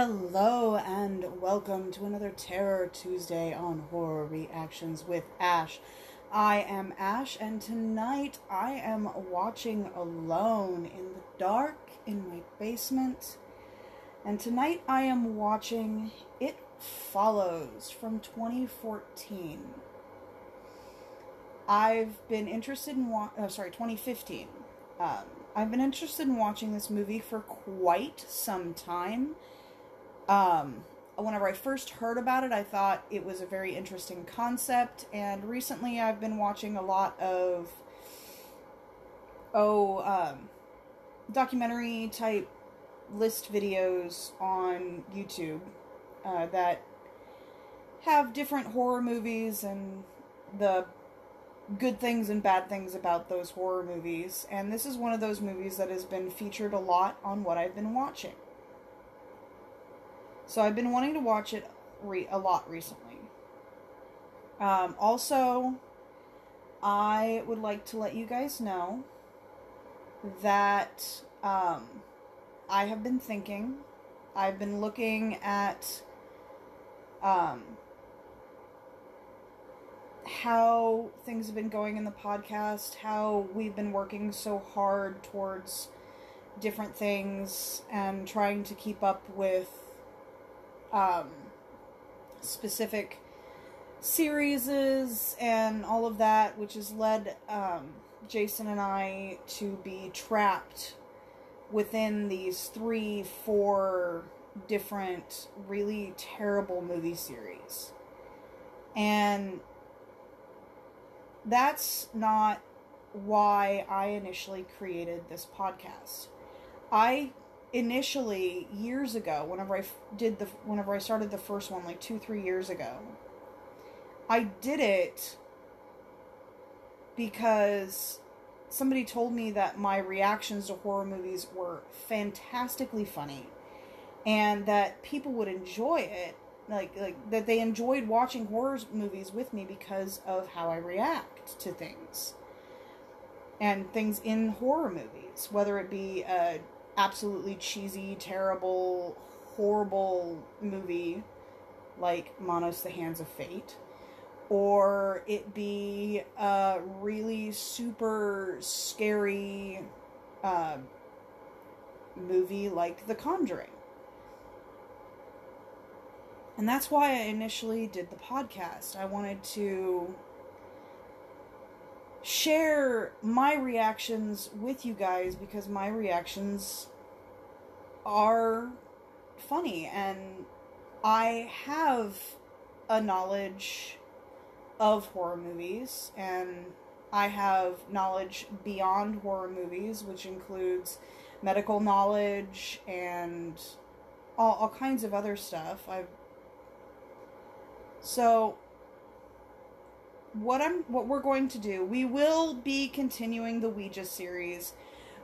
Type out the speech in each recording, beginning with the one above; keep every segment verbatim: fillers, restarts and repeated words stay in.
Hello and welcome to another Terror Tuesday on Horror Reactions with Ash. I am Ash and tonight I am watching Alone in the Dark in my basement. And tonight I am watching It Follows from twenty fourteen. I've been interested in... Wa- oh, sorry, twenty fifteen. Um, I've been interested in watching this movie for quite some time. Um, whenever I first heard about it, I thought it was a very interesting concept, and recently I've been watching a lot of, oh, um, documentary-type list videos on YouTube, uh, that have different horror movies and the good things and bad things about those horror movies, and this is one of those movies that has been featured a lot on what I've been watching. So I've been wanting to watch it re- a lot recently. Um, also, I would like to let you guys know that um, I have been thinking, I've been looking at um, how things have been going in the podcast, how we've been working so hard towards different things and trying to keep up with Um, specific series and all of that, which has led um, Jason and I to be trapped within these three, four different really terrible movie series. And that's not why I initially created this podcast. I Initially, years ago, whenever I did the, whenever I started the first one, like two, three years ago, I did it because somebody told me that my reactions to horror movies were fantastically funny, and that people would enjoy it, like like that they enjoyed watching horror movies with me because of how I react to things, and things in horror movies, whether it be a absolutely cheesy, terrible, horrible movie like Manos the Hands of Fate, or it be a really super scary uh, movie like The Conjuring. And that's why I initially did the podcast. I wanted to share my reactions with you guys because my reactions are funny and I have a knowledge of horror movies and I have knowledge beyond horror movies, which includes medical knowledge and all, all kinds of other stuff. I've so What I'm, what we're going to do, we will be continuing the Ouija series.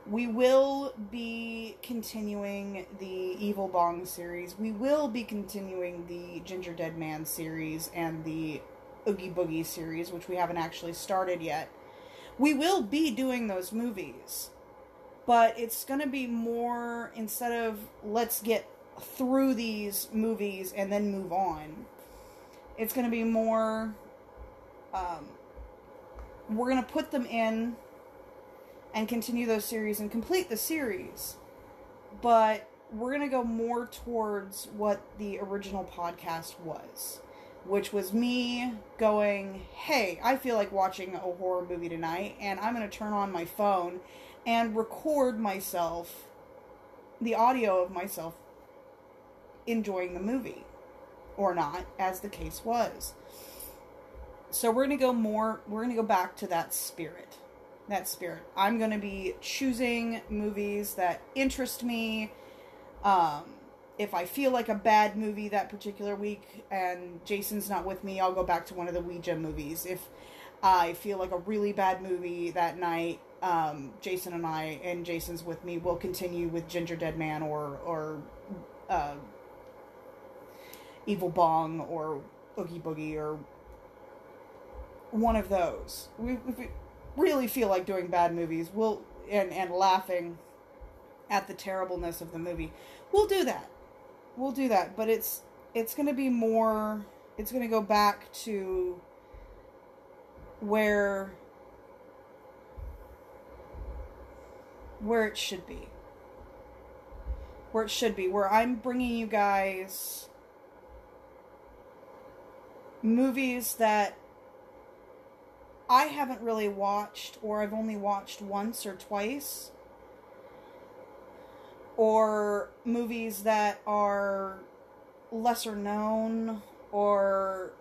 We will be continuing the Evil Bong series. We will be continuing the Ginger Dead Man series and the Oogie Boogie series, which we haven't actually started yet. We will be doing those movies, but it's going to be more, instead of let's get through these movies and then move on, it's going to be more... Um, we're going to put them in and continue those series and complete the series, but we're going to go more towards what the original podcast was, which was me going, hey, I feel like watching a horror movie tonight, and I'm going to turn on my phone and record myself, the audio of myself enjoying the movie, or not, as the case was. So we're going to go more, we're going to go back to that spirit, that spirit. I'm going to be choosing movies that interest me. Um, if I feel like a bad movie that particular week and Jason's not with me, I'll go back to one of the Ouija movies. If I feel like a really bad movie that night, um, Jason and I, and Jason's with me, we'll continue with Ginger Dead Man or, or uh, Evil Bong or Oogie Boogie or one of those. We, if we really feel like doing bad movies, we'll and, and laughing at the terribleness of the movie, we'll do that. We'll do that, but it's it's going to be more, it's going to go back to where where it should be. Where it should be, where I'm bringing you guys movies that I haven't really watched, or I've only watched once or twice, or movies that are lesser known, or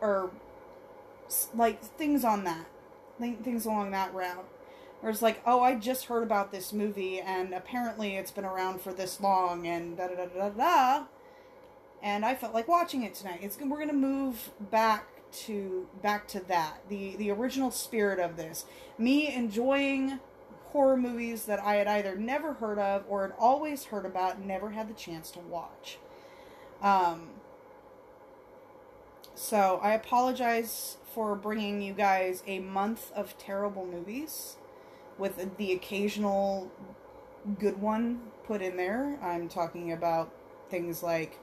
or like things on that, things along that route, where it's like, oh, I just heard about this movie, and apparently it's been around for this long, and da da da da da, and I felt like watching it tonight. It's we're gonna move back to back to that, the the original spirit of this, me enjoying horror movies that I had either never heard of or had always heard about, never had the chance to watch. Um, so I apologize for bringing you guys a month of terrible movies with the occasional good one put in there. I'm talking about things like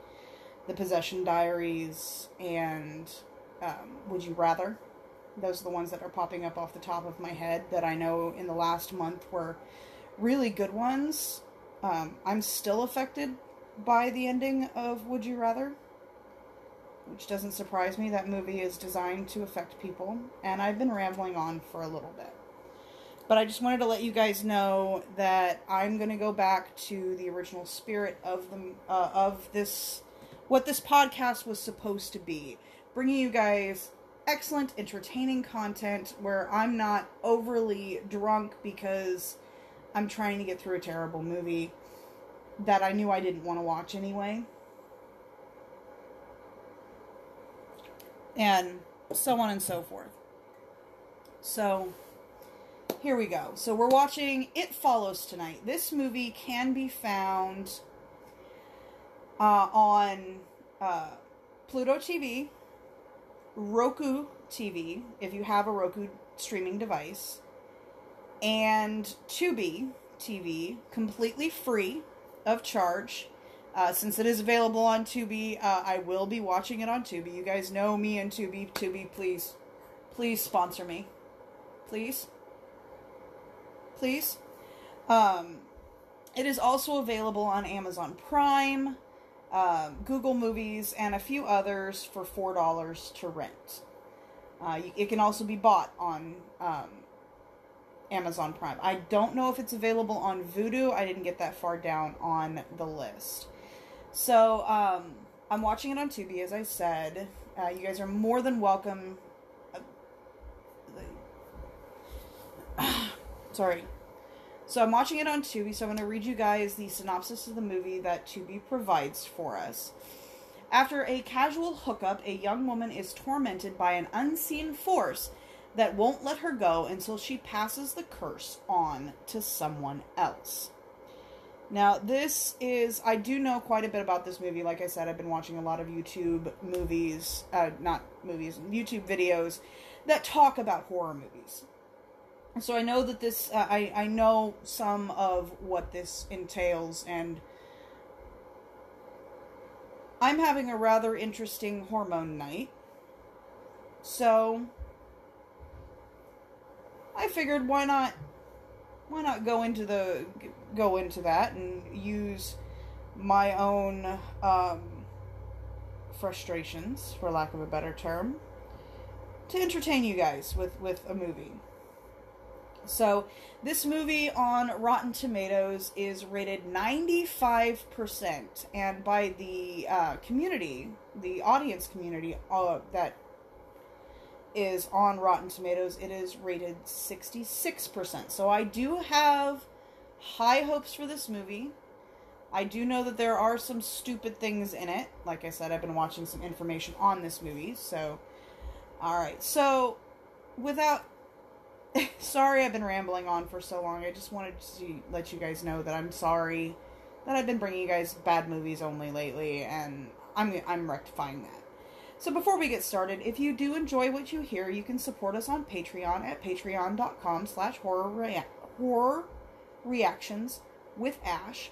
The Possession Diaries and um, Would You Rather? Those are the ones that are popping up off the top of my head that I know in the last month were really good ones. Um, I'm still affected by the ending of Would You Rather, which doesn't surprise me. That movie is designed to affect people, and I've been rambling on for a little bit. But I just wanted to let you guys know that I'm going to go back to the original spirit of the uh, of this, what this podcast was supposed to be, bringing you guys excellent, entertaining content where I'm not overly drunk because I'm trying to get through a terrible movie that I knew I didn't want to watch anyway. And so on and so forth. So, here we go. So we're watching It Follows tonight. This movie can be found uh, on uh, Pluto T V, Roku T V, if you have a Roku streaming device, and Tubi T V, completely free of charge. Uh, since it is available on Tubi, uh, I will be watching it on Tubi. You guys know me and Tubi. Tubi, please, please sponsor me. Please. Please. Um, it is also available on Amazon Prime, Um, Google Movies, and a few others for four dollars to rent. Uh, it can also be bought on um, Amazon Prime. I don't know if it's available on Vudu. I didn't get that far down on the list. So, um, I'm watching it on Tubi, as I said. Uh, you guys are more than welcome. Uh, sorry. So I'm watching it on Tubi, so I'm going to read you guys the synopsis of the movie that Tubi provides for us. After a casual hookup, a young woman is tormented by an unseen force that won't let her go until she passes the curse on to someone else. Now, this is... I do know quite a bit about this movie. Like I said, I've been watching a lot of YouTube movies... Uh, not movies, YouTube videos that talk about horror movies. So I know that this, uh, I, I know some of what this entails, and I'm having a rather interesting hormone night, so I figured why not, why not go into the, go into that and use my own, um, frustrations, for lack of a better term, to entertain you guys with, with a movie. So, this movie on Rotten Tomatoes is rated ninety-five percent, and by the uh, community, the audience community uh, that is on Rotten Tomatoes, it is rated sixty-six percent. So, I do have high hopes for this movie. I do know that there are some stupid things in it. Like I said, I've been watching some information on this movie, so... Alright, so, without... Sorry I've been rambling on for so long. I just wanted to let you guys know that I'm sorry that I've been bringing you guys bad movies only lately, and I'm I'm rectifying that. So before we get started, if you do enjoy what you hear, you can support us on Patreon at patreon dot com slash horror reactions with Ash.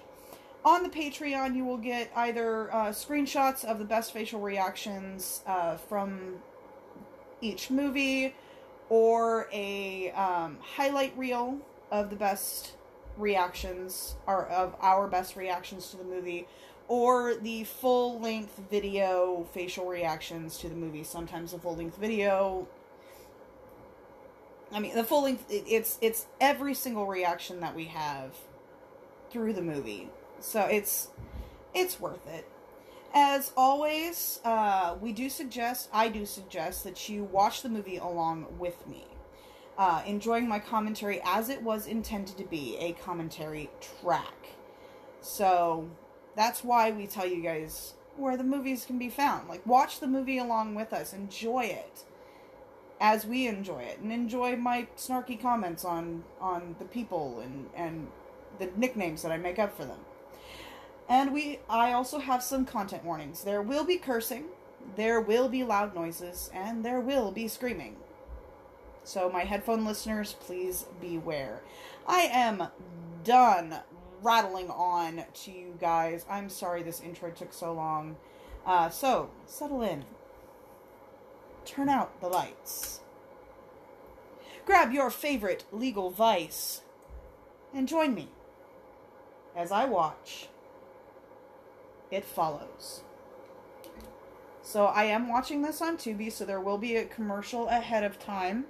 On the Patreon, you will get either uh, screenshots of the best facial reactions uh, from each movie, or a um, highlight reel of the best reactions, or of our best reactions to the movie, or the full-length video facial reactions to the movie. Sometimes the full-length video... I mean, the full-length... It's, it's every single reaction that we have through the movie. So it's it's worth it. As always, uh, we do suggest, I do suggest that you watch the movie along with me, uh, enjoying my commentary as it was intended to be, a commentary track. So that's why we tell you guys where the movies can be found. Like, watch the movie along with us, enjoy it as we enjoy it, and enjoy my snarky comments on, on the people and, and the nicknames that I make up for them. And we, I also have some content warnings. There will be cursing, there will be loud noises, and there will be screaming. So my headphone listeners, please beware. I am done rattling on to you guys. I'm sorry this intro took so long. Uh, so, settle in. Turn out the lights. Grab your favorite legal vice. And join me as I watch... It Follows. So I am watching this on Tubi, so there will be a commercial ahead of time.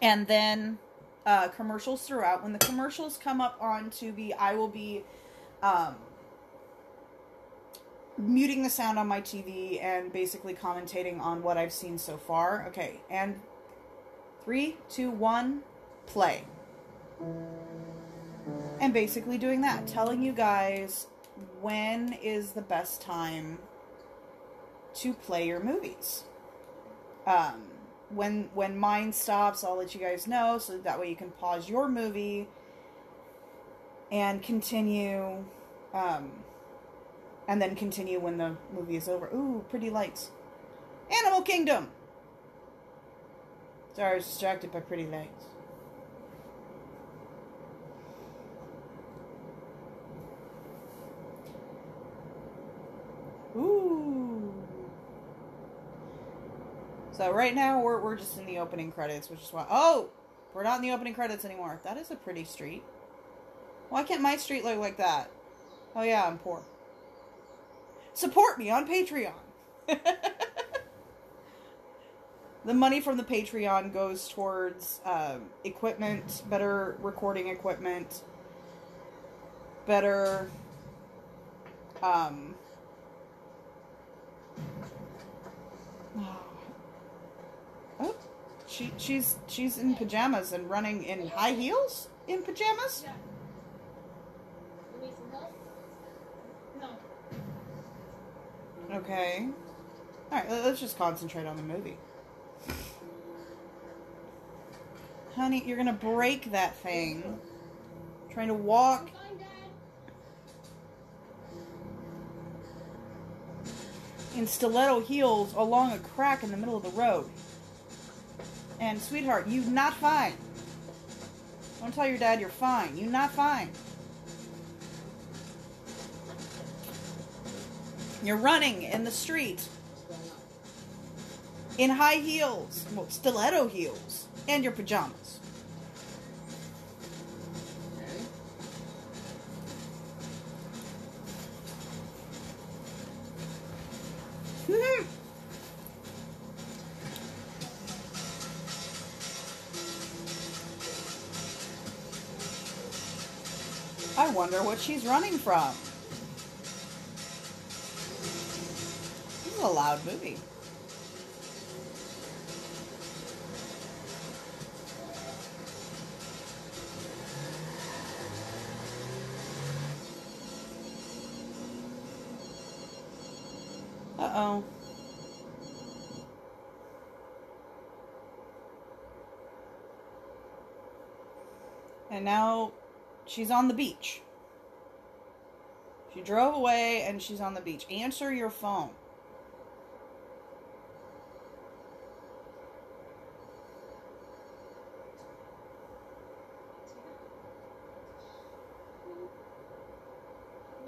And then uh, commercials throughout. When the commercials come up on Tubi, I will be um, muting the sound on my T V and basically commentating on what I've seen so far. Okay, and three, two, one, play. And basically doing that, telling you guys when is the best time to play your movies. Um, when when mine stops, I'll let you guys know, so that way you can pause your movie and continue, um, and then continue when the movie is over. Ooh, pretty lights. Animal Kingdom! Sorry, I was distracted by pretty lights. Ooh. So right now we're we're just in the opening credits, which is why... Oh! We're not in the opening credits anymore. That is a pretty street. Why can't my street look like that? Oh yeah, I'm poor. Support me on Patreon! The money from the Patreon goes towards um, equipment, better recording equipment, better... Um... Oh, she she's she's in pajamas and running in high heels in pajamas? Yeah. You need some help? No. Okay. All right, let's just concentrate on the movie. Honey, you're going to break that thing. I'm trying to walk. In stiletto heels along a crack in the middle of the road. And sweetheart, you're not fine. Don't tell your dad you're fine. You're not fine. You're running in the street in high heels, well, stiletto heels, and your pajamas. I wonder what she's running from. This is a loud movie. Uh-oh. And now... she's on the beach. She drove away and she's on the beach. Answer your phone.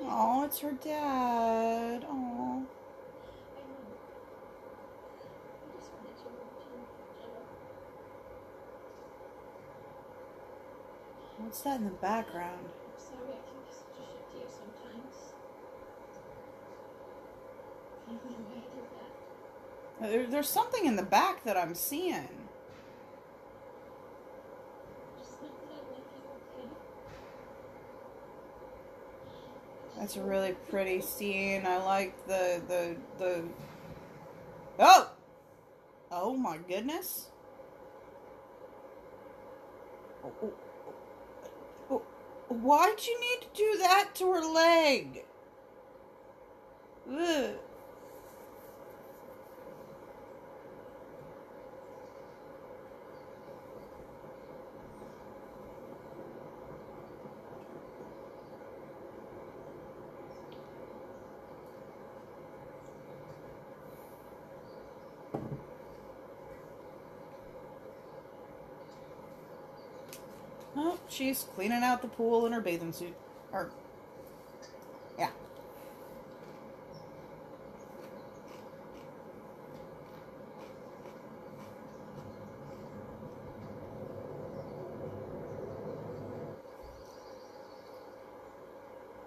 Oh, it's her dad. Oh. What's that in the background? Sorry, I can just shift to you sometimes. I don't know why I did that. There, there's something in the back that I'm seeing. Just look at it like it's okay. That's a really pretty scene. I like the the the. Oh! Oh my goodness! Oh. oh. Why did you need to do that to her leg? Ugh. Oh, she's cleaning out the pool in her bathing suit. Or, yeah.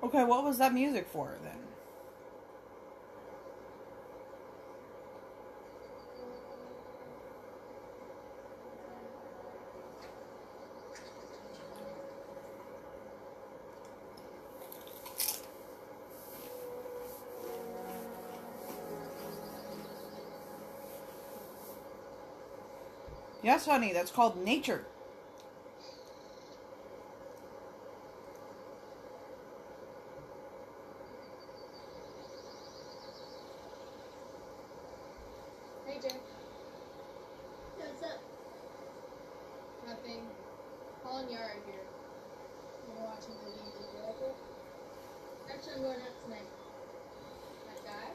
Okay, what was that music for then? Yes, honey, that's called nature. Hey, Jay. What's up? Nothing. Paul and Yara are here. We're watching the movie. Did you like it? Actually, I'm going out tonight. That guy?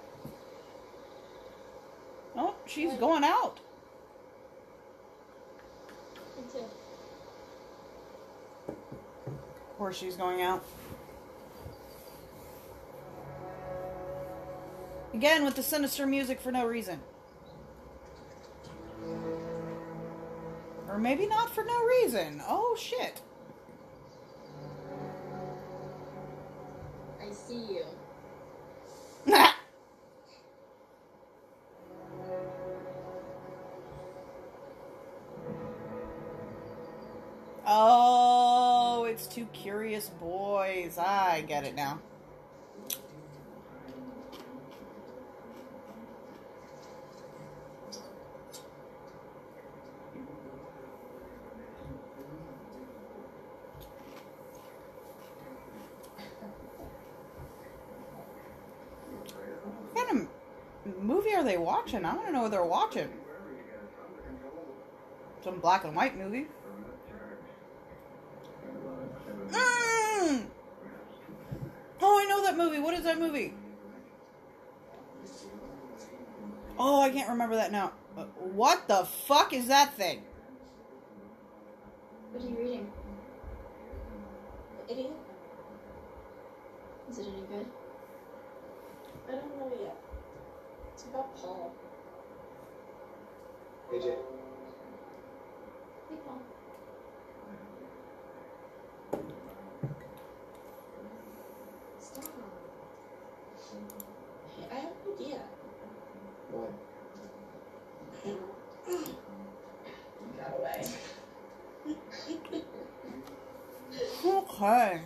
Oh, she's what? Going out. Of course she's going out. Again with the sinister music for no reason. Or maybe not for no reason. Oh shit. I see you. Oh, it's two curious boys. I get it now. What kind of movie are they watching? I want to know what they're watching. Some black and white movie. Movie. What is that movie? Oh, I can't remember that now. What the fuck is that thing? What are you reading? The Idiot? Is it any good? I don't know yet. It's about Paul. Hey, Jay. Hey, Paul. Okay.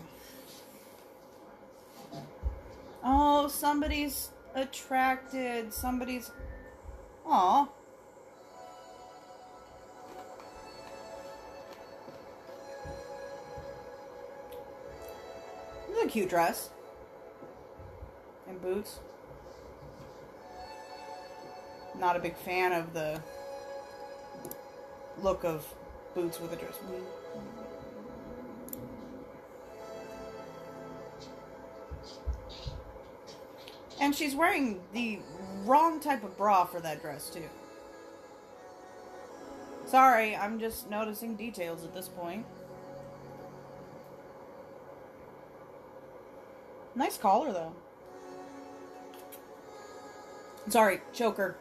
Oh, somebody's attracted. Somebody's. Aw. This is a cute dress. And boots. Not a big fan of the look of boots with a dress. And she's wearing the wrong type of bra for that dress, too. Sorry, I'm just noticing details at this point. Nice collar, though. Sorry, choker.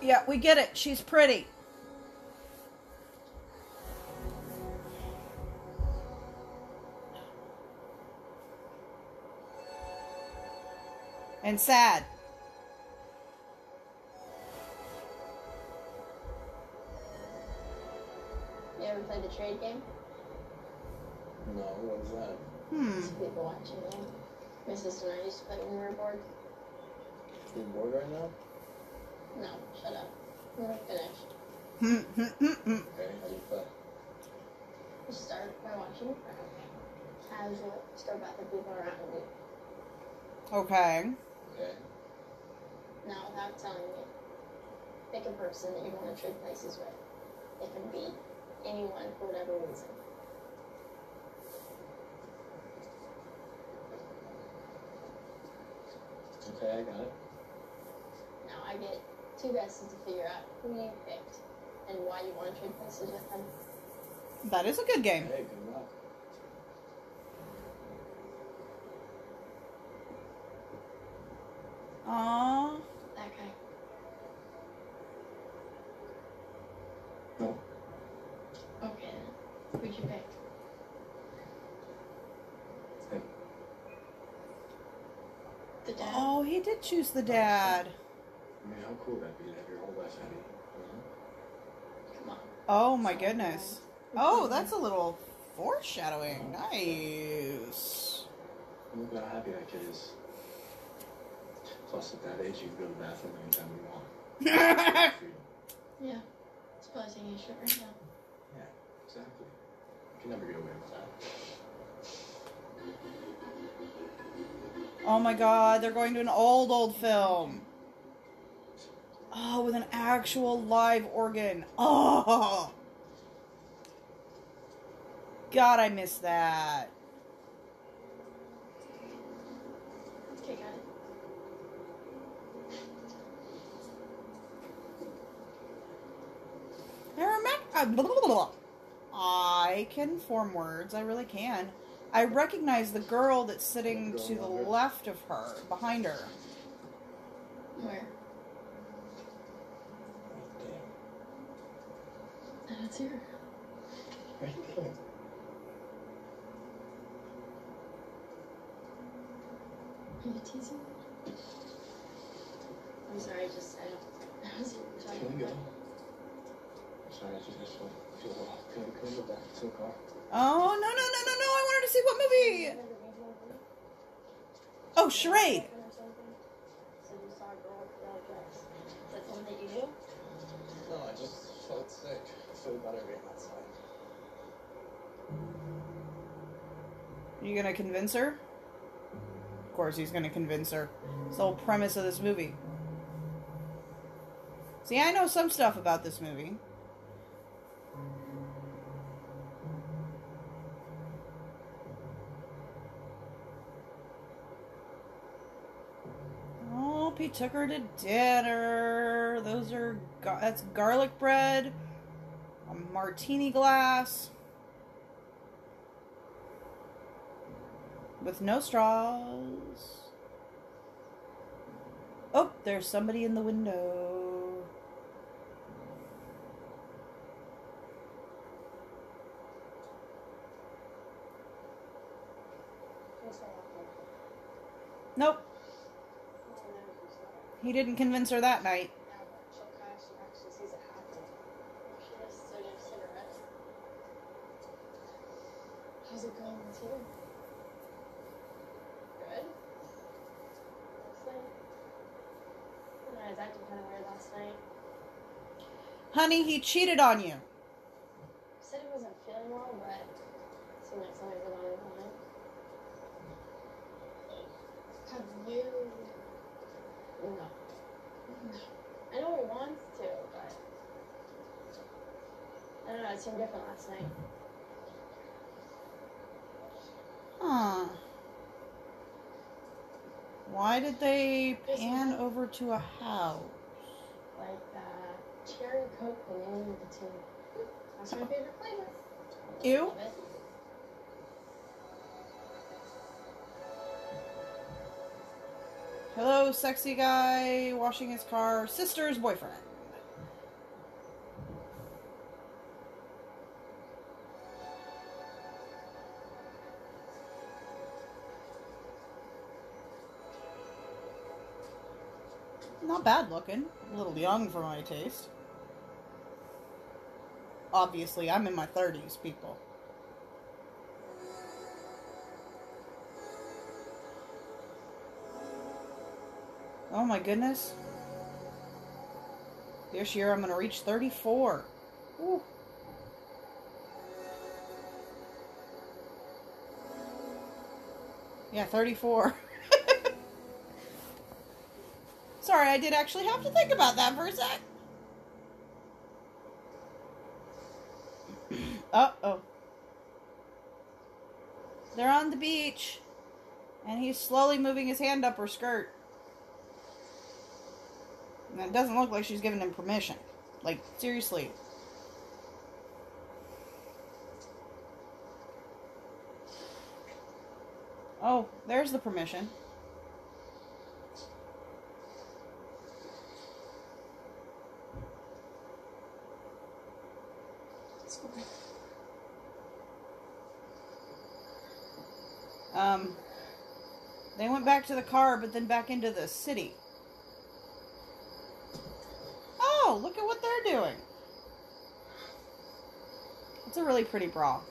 Yeah, we get it. She's pretty. And sad. You ever played the Charade game? No, what is that? Hmm. It's a people watching game. My sister and I used to play when we were bored. You're bored right now? No, shut up. We're not finished. Okay, how do you play? You start by watching the crowd. As you start by the people around you. Okay. Okay. Now, without telling you, pick a person that you want to trade places with. It can be anyone for whatever reason. Okay, I got it. Now I get two guesses to figure out who you picked and why you want to trade places with them. That is a good game. Hey, good luck. Aww. That guy. No. Okay, then. Who'd you pick? Him. The dad. Oh, he did choose the dad. I mean, how cool would that be to have your whole life at it? Come on. Oh, my goodness. Oh, that's a little foreshadowing. Nice. Look how happy that kid is. Plus, at that age, you can go to the bathroom anytime you want. Yeah. It's probably taking a shit right now. Yeah, exactly. You can never get away with that. Oh my god, they're going to an old, old film. Oh, with an actual live organ. Oh! God, I miss that. Okay, got it. I can form words. I really can. I recognize the girl that's sitting to the left of her, behind her. Where? Right there. That's here. Right there. Are you teasing me? I'm sorry, I just, I don't, I was talking about it. Sorry, I just actually feel well. Can we go back to the car? Oh, no, no, no, no, no. I wanted to see what movie. Oh, Charade. So you saw a girl with a yellow dress. Is that something that you do? No, I just felt sick. I feel better being outside. Are you going to convince her? Of course, he's going to convince her. It's the whole premise of this movie. See, I know some stuff about this movie. He took her to dinner. Those are that's garlic bread, a martini glass with no straws. Oh, there's somebody in the window. Nope. He didn't convince her that night. How's it going with you? Good. Looks like I was acting kind of weird last night. Honey, he cheated on you. You said he wasn't feeling well, but it seemed like something was on his mind. Have you? No. No. I know he wants to, but I don't know, it seemed different last night. Huh. Why did they pan over to a house? Like, uh, cherry coke and in the tea. That's my favorite flavor. Ew. Hello, sexy guy washing his car. Sister's boyfriend. Not bad looking. A little young for my taste. Obviously, I'm in my thirties, people. Oh my goodness. This year I'm going to reach thirty-four. Ooh. Yeah, thirty-four. Sorry, I did actually have to think about that for a sec. Uh-oh. They're on the beach. And he's slowly moving his hand up her skirt. And it doesn't look like she's giving him permission. Like, seriously. Oh, there's the permission. Um, they went back to the car, but then back into the city. Oh, look at what they're doing. It's a really pretty bra.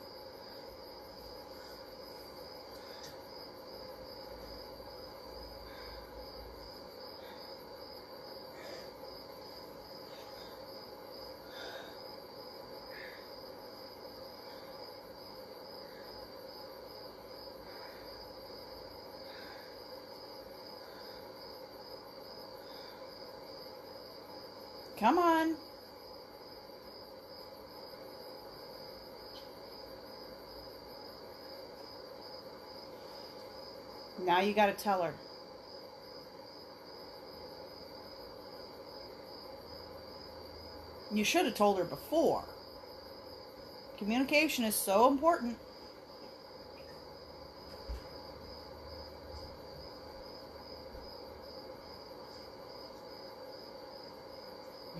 Come on. Now you gotta tell her. You should have told her before. Communication is so important.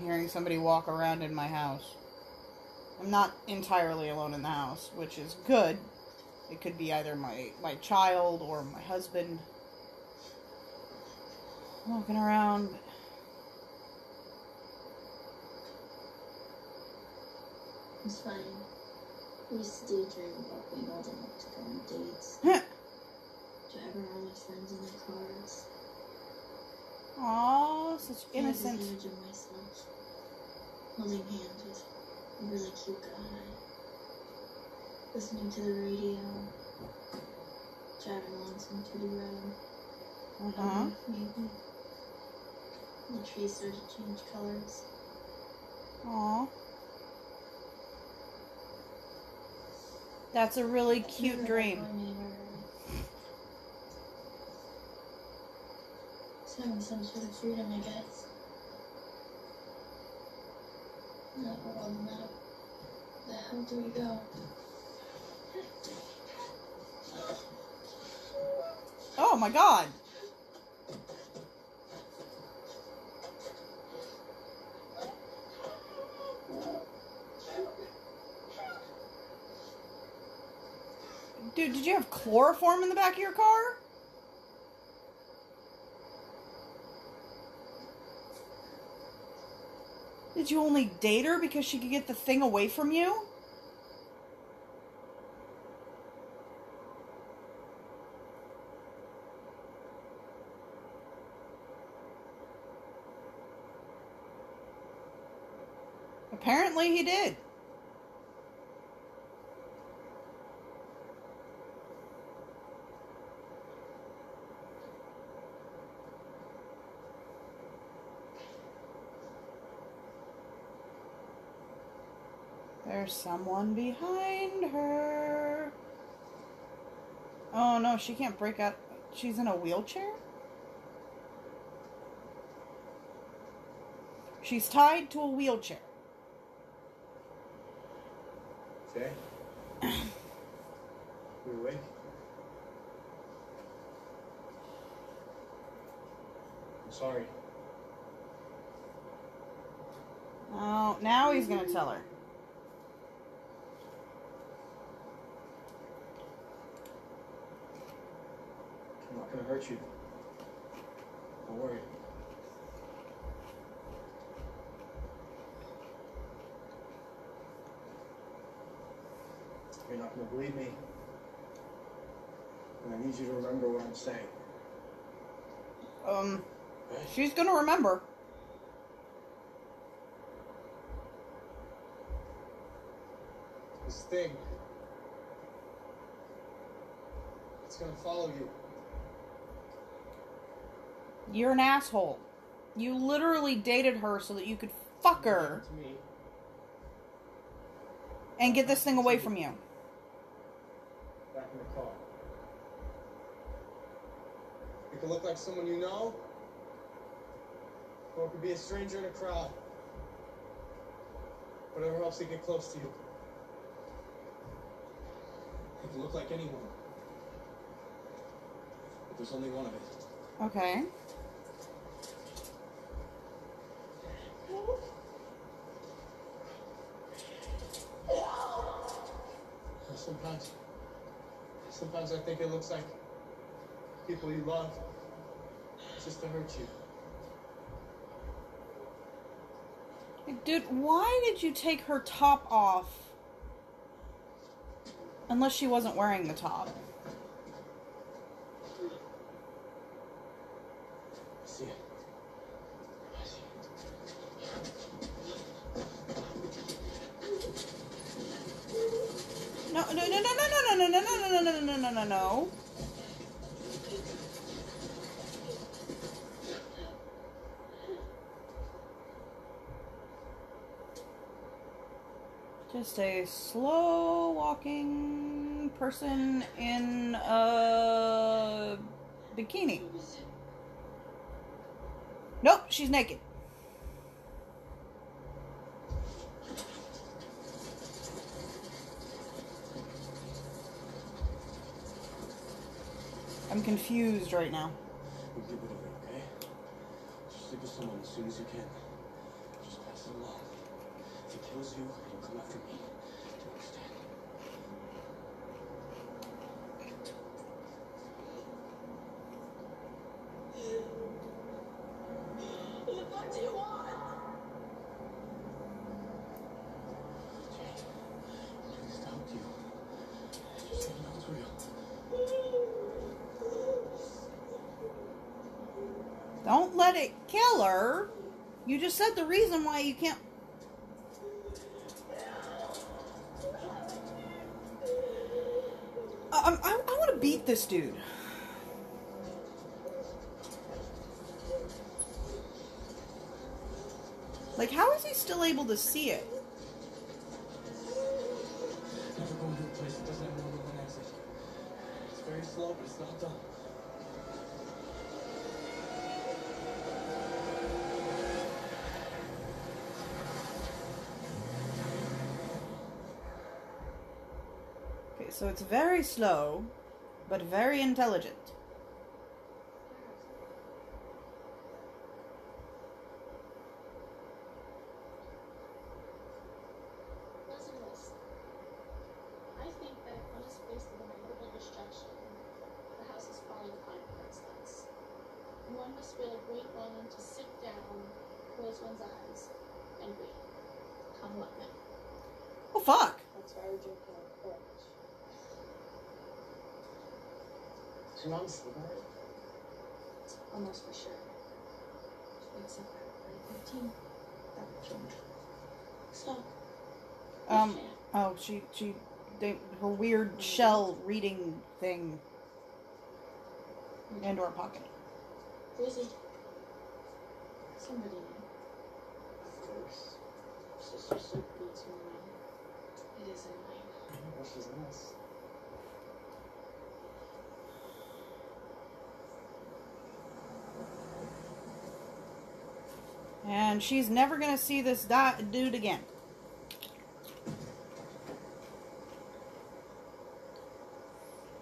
Hearing somebody walk around in my house. I'm not entirely alone in the house, which is good. It could be either my, my child or my husband walking around. It's fine. We used to daydream about being old enough to go on dates. Driving around with friends in their cars. Aw, such innocent. I imagine myself holding hands with a really cute guy, listening to the radio, driving along some Tubi road. Uh huh. Um, maybe the trees started to change colors. Aw, that's a really cute dream. Having some sort of freedom, I guess. Not well enough. The hell do we go? Oh my god! Dude, did you have chloroform in the back of your car? Did you only date her because she could get the thing away from you? Apparently he did. There's someone behind her. Oh no, she can't break out. She's in a wheelchair? She's tied to a wheelchair. Okay. We wait. I'm sorry. Oh, now he's going to tell her. I'm not going to hurt you. Don't worry. You're not going to believe me. And I need you to remember what I'm saying. Um, she's going to remember. This thing, it's going to follow you. You're an asshole. You literally dated her so that you could fuck her. To me. And get this thing away from you. Back in the car. It could look like someone you know, or it could be a stranger in a crowd. Whatever helps it get close to you. It could look like anyone. But there's only one of it. Okay. Sometimes, sometimes I think it looks like people you love just to hurt you. Dude, why did you take her top off? Unless she wasn't wearing the top. See it. No, no, no, no, no, no, no, no, no, no, no, no, no, no, no. Just a slow walking person in a bikini. Nope, she's naked. I'm confused right now. We'll get rid of it, okay? Just sleep with someone as soon as you can. Just pass it along. If it kills you, it'll come after me. Do you understand? What do you want? Jane, I'm trying to stop you. Just let me know it's real. Don't let it kill her. You just said the reason why you can't. I, I, I want to beat this dude. Like, how is he still able to see it? Never going to a place that doesn't have more than one exit. It's very slow, but it's not done. So it's very slow, but very intelligent. Lazarus, I think that what is placed in the mangle destruction, the house is falling apart, for instance. And one must feel a great longing to sit down, close one's eyes, and wait. Come what may. Oh, fuck! That's why we drink orange. Is your mom still married? Almost for sure. She wakes up at fifteen. That would change. Stop. Um, oh, she, she, they, her weird shell reading thing. Mm-hmm. Into her pocket. Who is he? Somebody knew. Of course. Sister Soup beats me. It is in mine. What is this? And she's never going to see this dude again.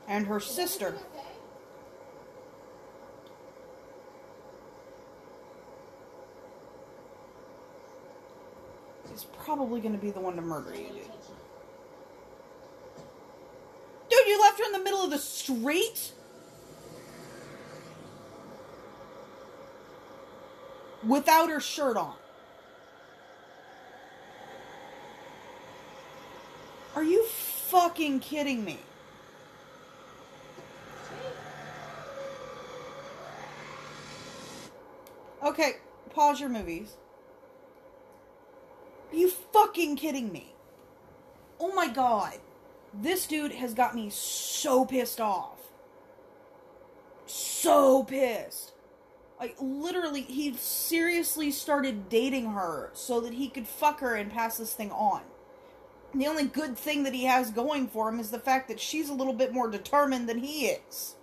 And her sister. She's probably going to be the one to murder you, dude. Dude, you left her in the middle of the street? Without her shirt on. Are you fucking kidding me? Okay, pause your movies. Are you fucking kidding me? Oh my god. This dude has got me so pissed off. So pissed. Like, literally, he seriously started dating her so that he could fuck her and pass this thing on. And the only good thing that he has going for him is the fact that she's a little bit more determined than he is.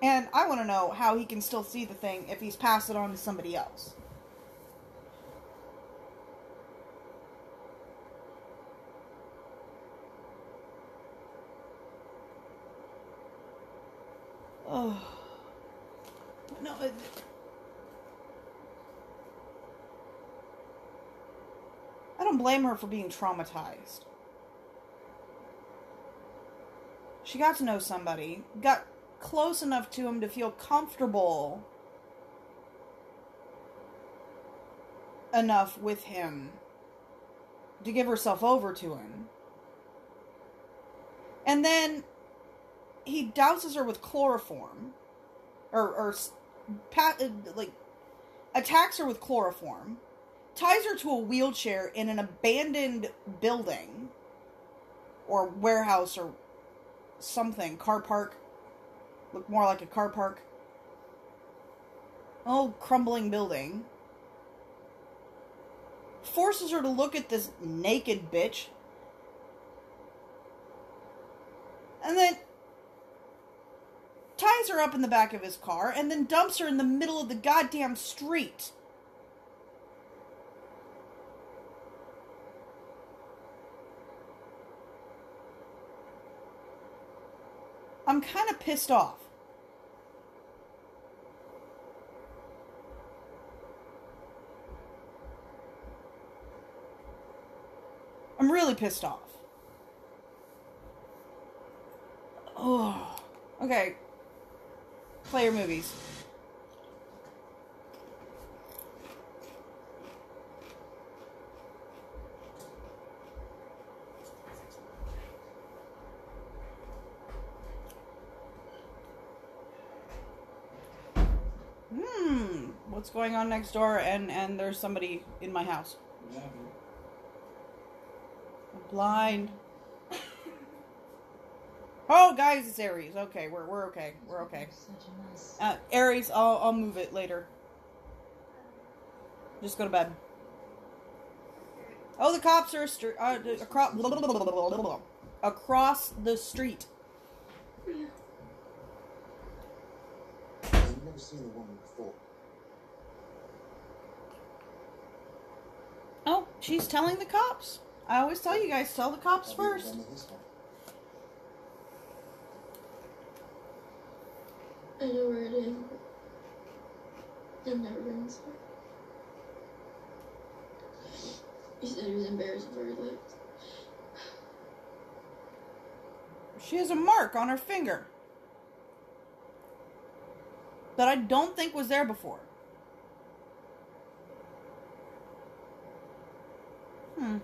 And I want to know how he can still see the thing if he's passed it on to somebody else. Oh, no, it, I don't blame her for being traumatized. She got to know somebody, got close enough to him to feel comfortable enough with him to give herself over to him. And then he douses her with chloroform, or, or pat, like, attacks her with chloroform, ties her to a wheelchair in an abandoned building, or warehouse, or something, car park, look more like a car park, old crumbling building, forces her to look at this naked bitch, and then ties her up in the back of his car, and then dumps her in the middle of the goddamn street. I'm kind of pissed off. I'm really pissed off. Oh, okay. Play your movies. Hmm. What's going on next door? And and there's somebody in my house. Yeah. I'm blind. Oh, guys, it's Aries. Okay, we're we're okay. We're okay. Uh, Aries, I'll I'll move it later. Just go to bed. Oh, the cops are stri- uh, across blah, blah, blah, blah, blah, blah, across the street. I've never seen a woman before. Oh, she's telling the cops. I always tell you guys, tell the cops first. I know where it is, but I've never been this far. He said he was embarrassed for his lips. She has a mark on her finger that I don't think was there before. Hmm.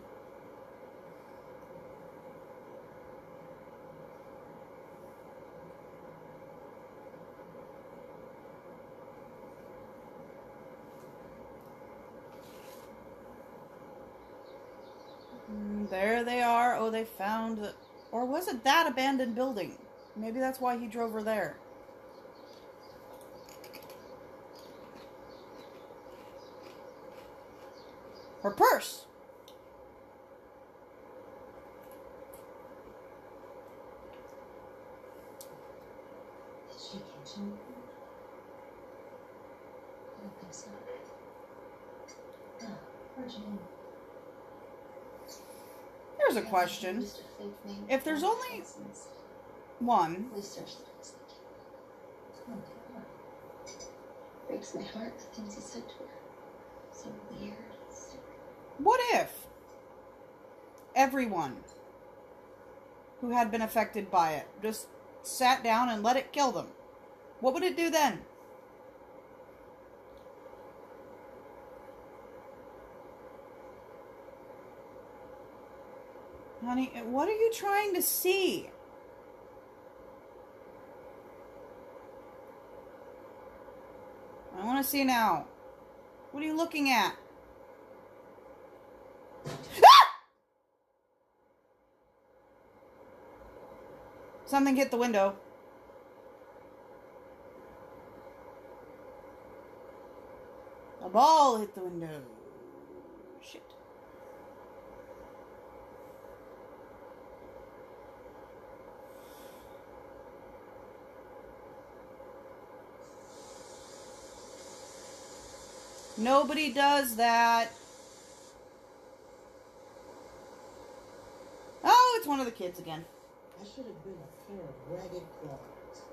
There they are. Oh, they found the... Or was it that abandoned building? Maybe that's why he drove her there. Her purse! Did she catch him? some of it. Oh, Virginia. Here's a question. If there's only one. Breaks my heart, the things he said to her. So weird. What if everyone who had been affected by it just sat down and let it kill them? What would it do then? Honey, what are you trying to see? I want to see now. What are you looking at? Ah! Something hit the window. A ball hit the window. Shit. Nobody does that. Oh, it's one of the kids again. I should have been a pair of ragged claws,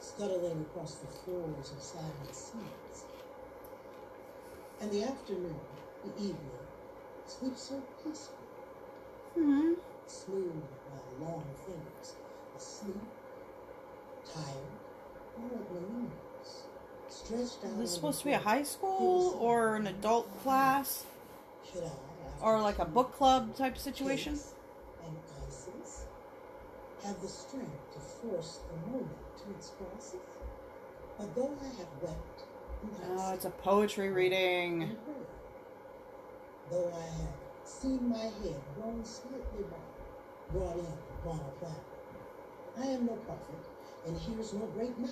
scuttling across the floors of silent seas. And the afternoon, the evening, sleeps so peaceful. Mm-hmm. Smooth by long fingers, asleep, tired, all of my ears. Is this supposed to be a high school or an adult class? Or like a book club type situation? And Isis have the strength to force the moment to its crisis. But though I have wept, oh, it's a poetry reading. Though I have seen my head grown slightly wrong, brought in upon a platter. I am no prophet, and here's no great man.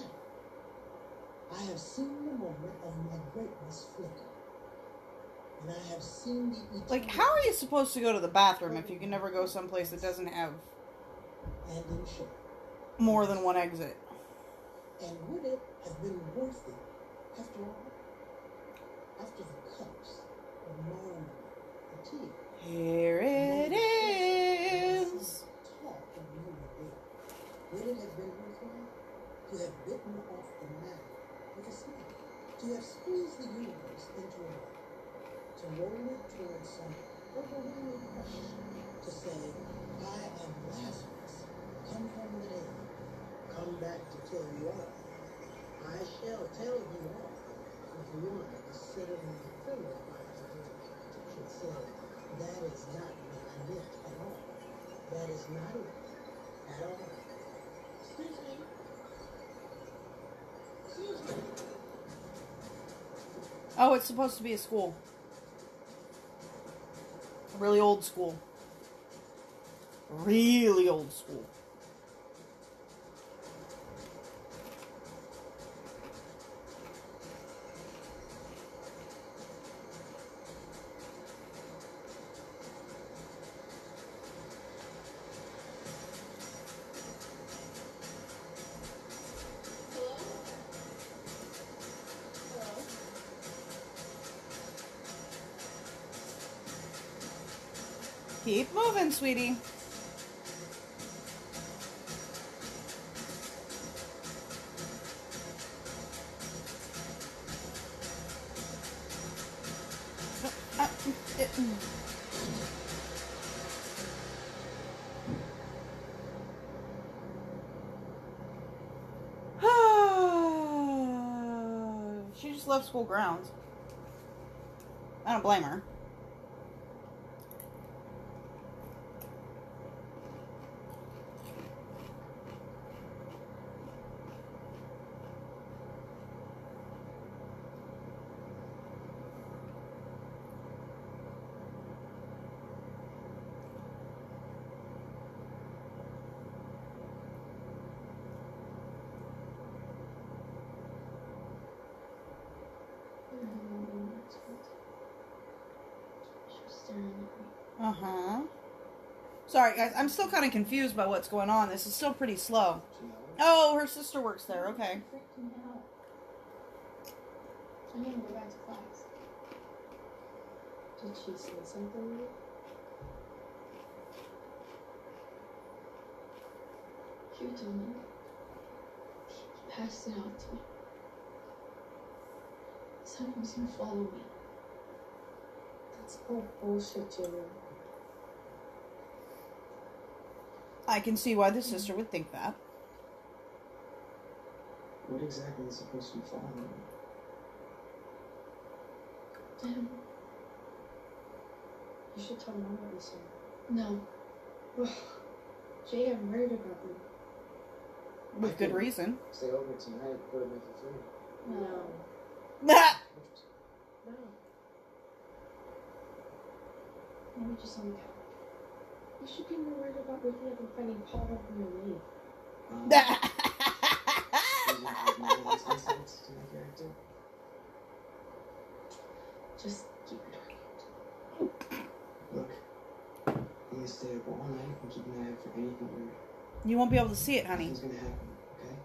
I have seen the moment of my greatness flicker. And I have seen the... Like, how are you supposed to go to the bathroom if you can never go someplace that doesn't have... And in short, more than one exit? And would it have been worth it, after all? After the cups of morning and tea? Here it is! Talk of you and me. Would it have been worth it to have bitten off the mouth? To have squeezed the universe into a ball, to roll it towards some overwhelming rush, to say, I am Lazarus, come from the dead, come back to tell you all. I shall tell you all, if one is sitting in the pillow by the door, should say, that is not what I meant at all, that is not it at all. Excuse me. Oh, it's supposed to be a school. A really old school. Really old school. Keep moving, sweetie. She just left school grounds. I don't blame her. Uh-huh. Sorry, guys. I'm still kind of confused by what's going on. This is still pretty slow. Oh, her sister works there. Okay. She never went to class. Did she say something? She told me. He passed it out to me. Sometimes you follow me. That's all bullshit, Jimmy. I can see why the sister would think that. What exactly is supposed to be following? I don't know. You should tell Mom what you said. No. Jada murdered about me. With good reason. Stay over tonight, go to make you food. No. No. Maybe just on the couch. You should be more worried about waking up and finding Paul up in your leave. Just keep it quiet. Look, I'm gonna stay up all night and keep an eye out for anything weird. You won't be able to see it, honey. Nothing's gonna happen, okay?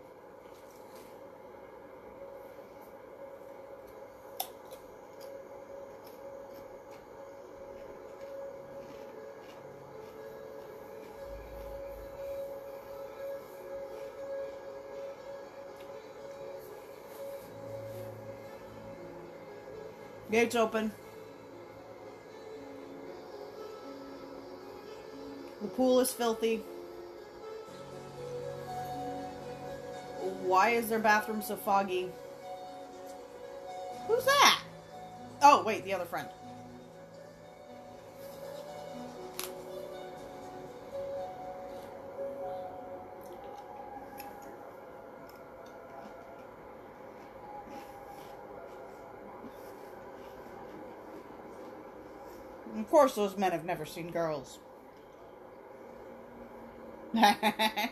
Gates open. The pool is filthy. Why is their bathroom so foggy? Who's that? Oh, wait, the other friend. Of course, those men have never seen girls. Why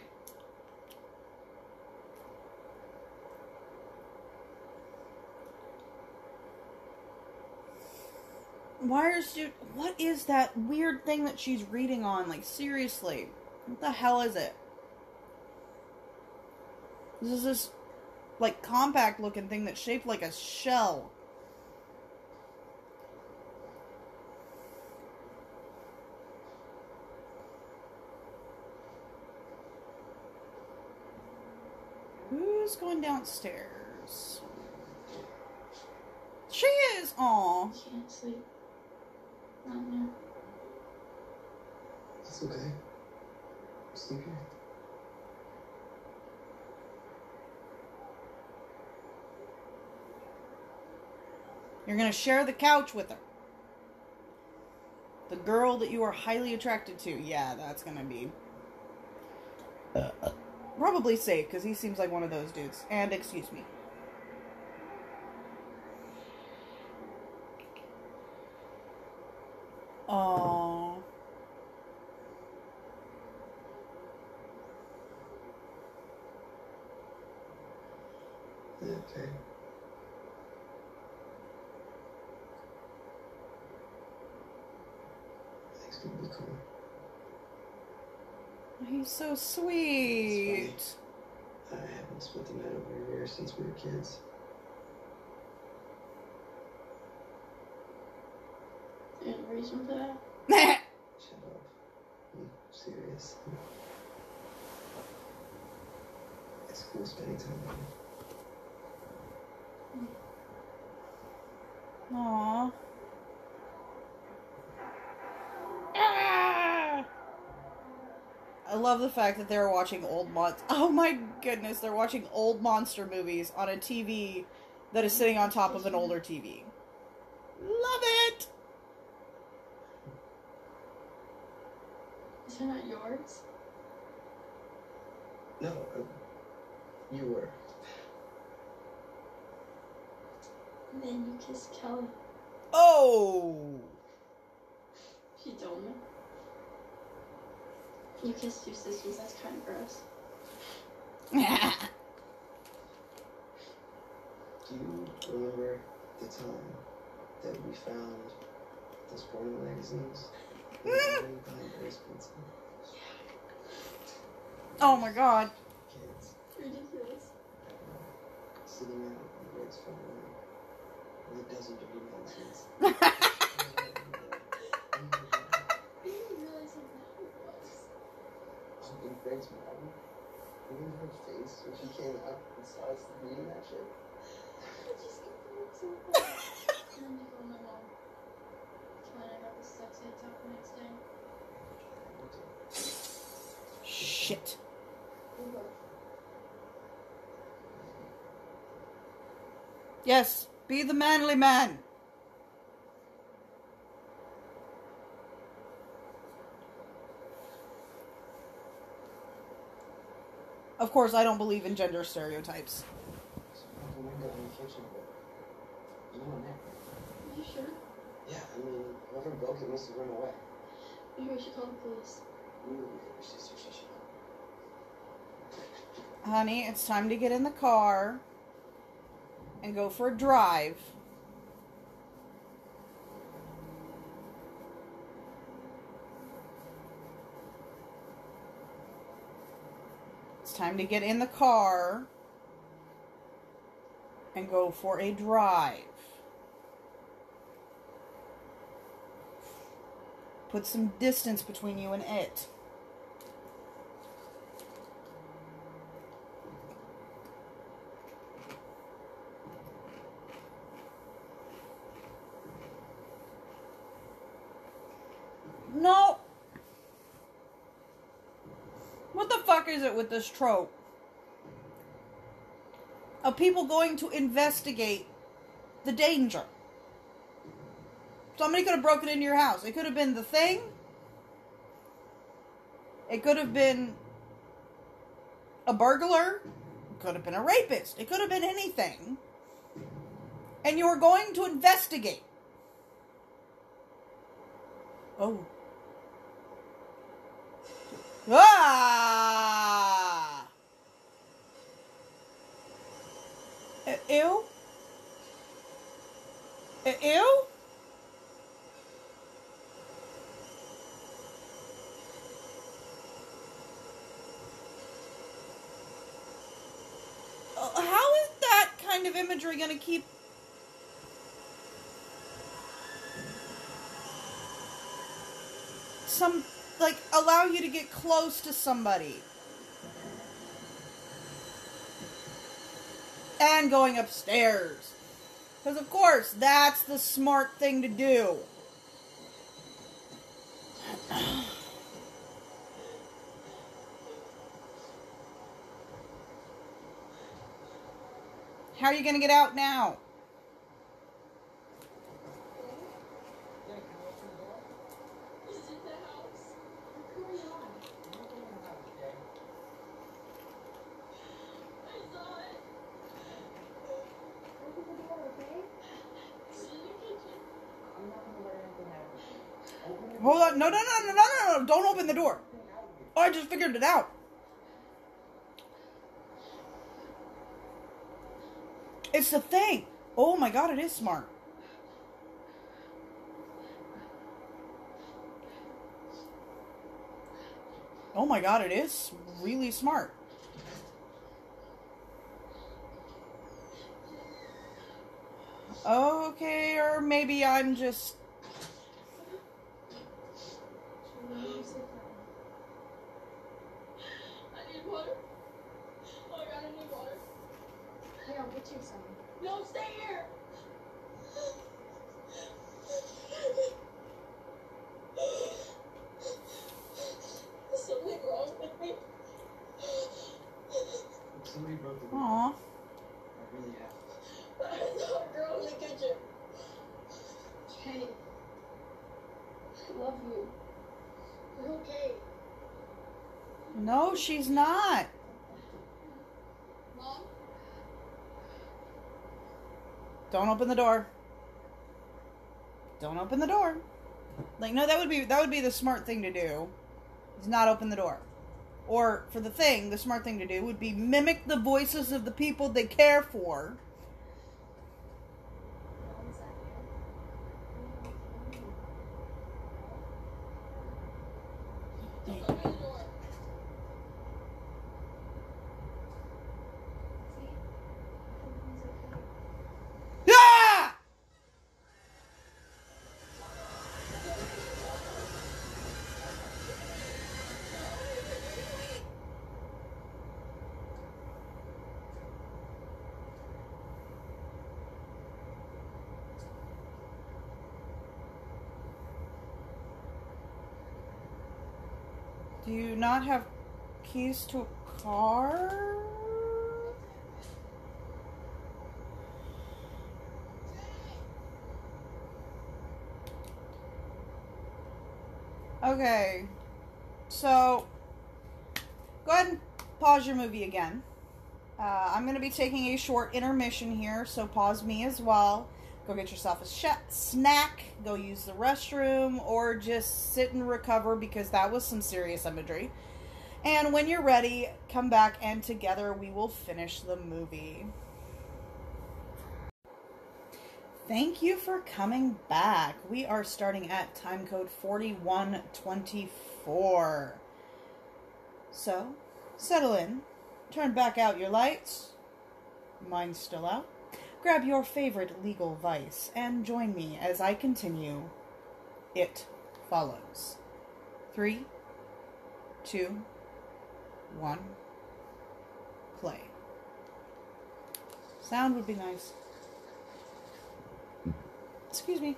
are you, what is that weird thing that she's reading on? Like, seriously. What the hell is it? This is this, like, compact looking thing that's shaped like a shell. Who's going downstairs? She is. Aw. I can't sleep. Not now. It's okay. Sleep here. You're gonna share the couch with her. The girl that you are highly attracted to. Yeah, that's gonna be. Uh, uh. Probably safe, because he seems like one of those dudes. And, excuse me. Aww. Okay. Thanks for the call. He's so sweet. I haven't spent the night over here since we were kids. There's a reason for that. Shut up. I'm serious. It's cool spending time with you. Aww. I love the fact that they're watching old mon- Oh my goodness, they're watching old monster movies on a T V that is sitting on top of an older T V. Love it! Is that not yours? No, uh, you were. And then you kissed Kelly. Oh! She told me. You kissed your sisters, that's kind of gross. Do you remember the time that we found those porn magazines? Oh my god. Kids. Ridiculous. Sitting out in the it doesn't do any nonsense. I didn't realize how loud it was. Something brings me up. Even her face when she came up and saw us reading that shit. I just get to look so bad. And then you go my mom. When I got the sex ed talk the next day. Shit. Yes, be the manly man. Of course, I don't believe in gender stereotypes. Are you sure? Yeah, I mean, whoever broke it must have run away. Maybe I should call the police. Honey, it's time to get in the car and go for a drive. It's time to get in the car and go for a drive. Put some distance between you and it. No! What the fuck is it with this trope of people going to investigate the danger? Somebody could have broken into your house. It could have been the thing. It could have been a burglar. It could have been a rapist. It could have been anything. And you were going to investigate. Oh. Ah! Ew. Ew. Of imagery gonna keep some like allow you to get close to somebody and going upstairs, because of course that's the smart thing to do. How are you going to get out now? Hold on. No, no, no, no, no, no, no. Don't open the door. Oh, I just figured it out. It's the thing. Oh my god, it is smart. Oh my god, it is really smart. Okay, or maybe I'm just... No, stay here! There's something wrong with me. Somebody broke the window. Aww. I really have. I saw a girl in the kitchen. Jenny. I love you. You're okay. No, she's not. Don't open the door. Don't open the door. Like, no, that would be that would be the smart thing to do, is not open the door. Or for the thing, the smart thing to do would be mimic the voices of the people they care for. Do you not have keys to a car? Okay, so go ahead and pause your movie again. Uh, I'm going to be taking a short intermission here, so pause me as well. Go get yourself a sh snack, go use the restroom, or just sit and recover because that was some serious imagery. And when you're ready, come back and together we will finish the movie. Thank you for coming back. We are starting at time code forty-one twenty-four. So, settle in. Turn back out your lights. Mine's still out. Grab your favorite legal vice and join me as I continue It Follows. Three, two, one, play. Sound would be nice. Excuse me.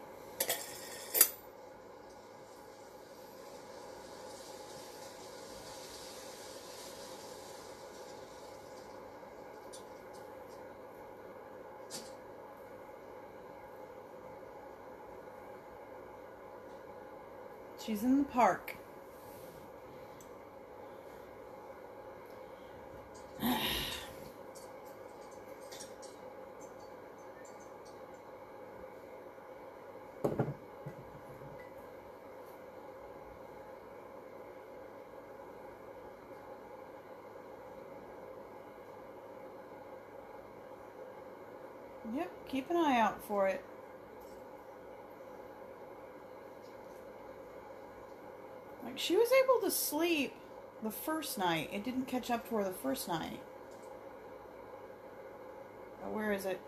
She's in the park. Yep, keep an eye out for it. She was able to sleep the first night. It didn't catch up to her the first night. Oh, where is it?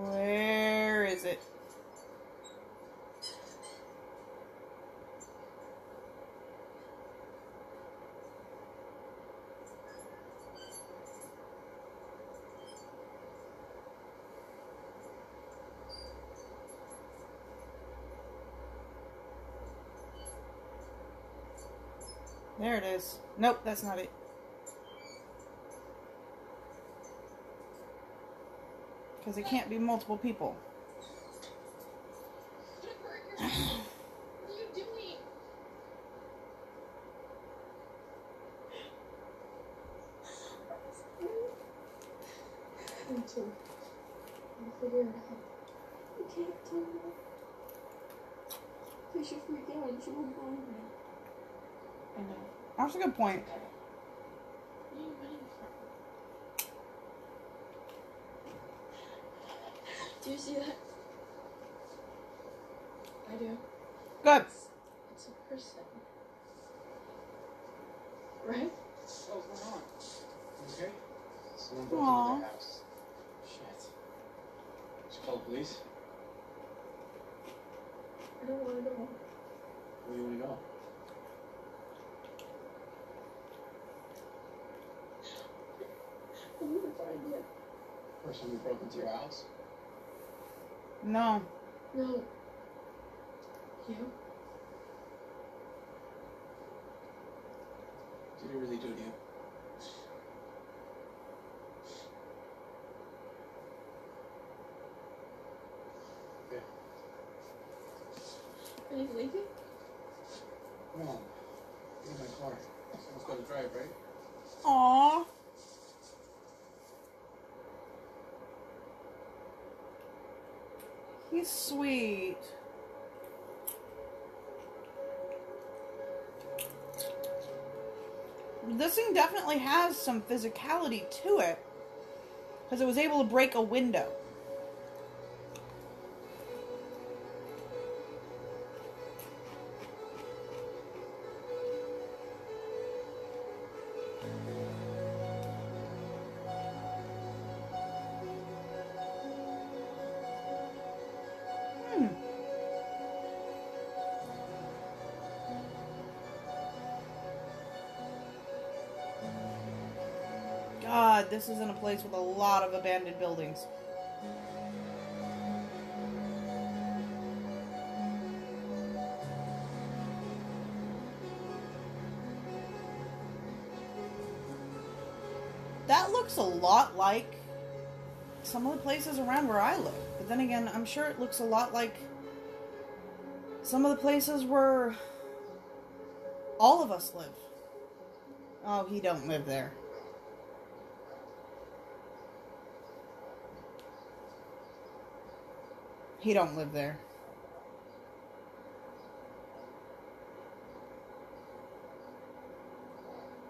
Where is it? There it is. Nope, that's not it. Because it can't be multiple people. What are you doing? Me too. I'll figure it out. You can't tell me. Because you freak out and she won't go in there. I know. That's a good point. Do you see that? I do. Good. It's, it's a person. Right? What's going on? Okay. Someone broke into the house. Shit. Should we call the police? I don't want to go. Where do you want to go? Person who broke into your house? No. No. You? Did it really do it to you? Okay. Are you leaving? No. I'm in my car. Someone's got to drive, right? Aww. He's sweet. This thing definitely has some physicality to it because it was able to break a window. This is in a place with a lot of abandoned buildings. that looks a lot like some of the places around where I live. But then again, I'm sure it looks a lot like some of the places where all of us live. Oh, he don't live there. He don't live there.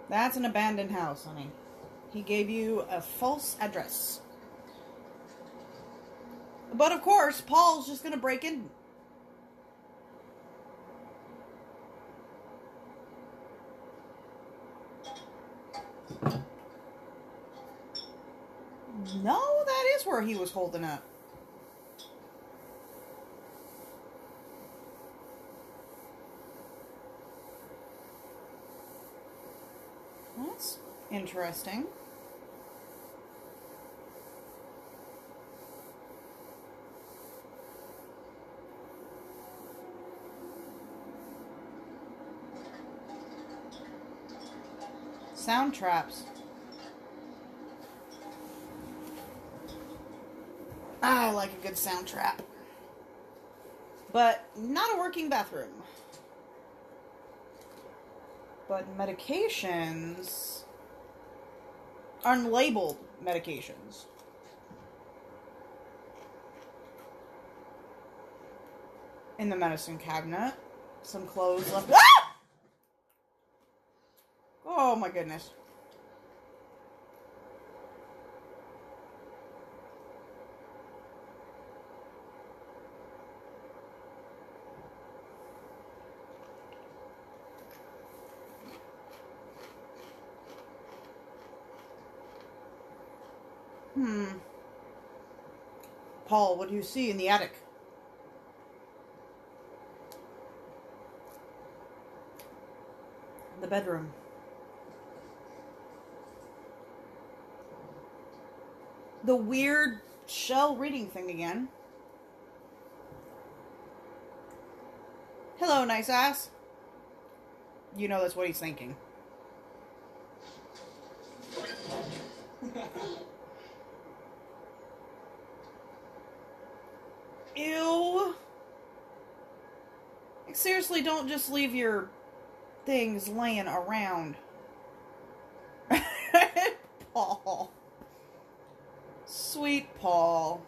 That's an abandoned house, honey. He gave you a false address. But of course, Paul's just gonna break in. No, that is where he was holding up. That's interesting. Sound traps. I like a good sound trap. But not a working bathroom. But medications... unlabeled medications. In the medicine cabinet. Some clothes left... Ah! Oh my goodness. Hmm. Paul, what do you see in the attic? The bedroom. The weird shell reading thing again. Hello, nice ass. You know that's what he's thinking. Ew. Like, seriously, don't just leave your things laying around. Paul. Sweet Paul.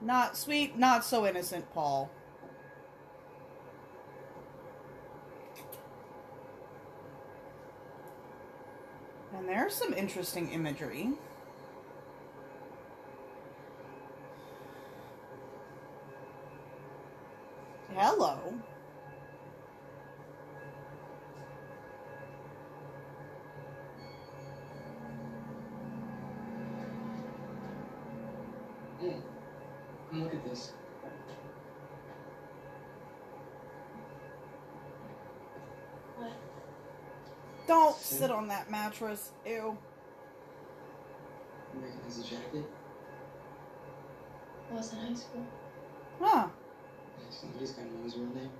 Not sweet, not so innocent Paul. And there's some interesting imagery. Hello. Look at this. What? Don't sit, sit on that mattress. Ew. You recognize the jacket? I was in high school. Huh. Yeah, somebody's got to know his real name.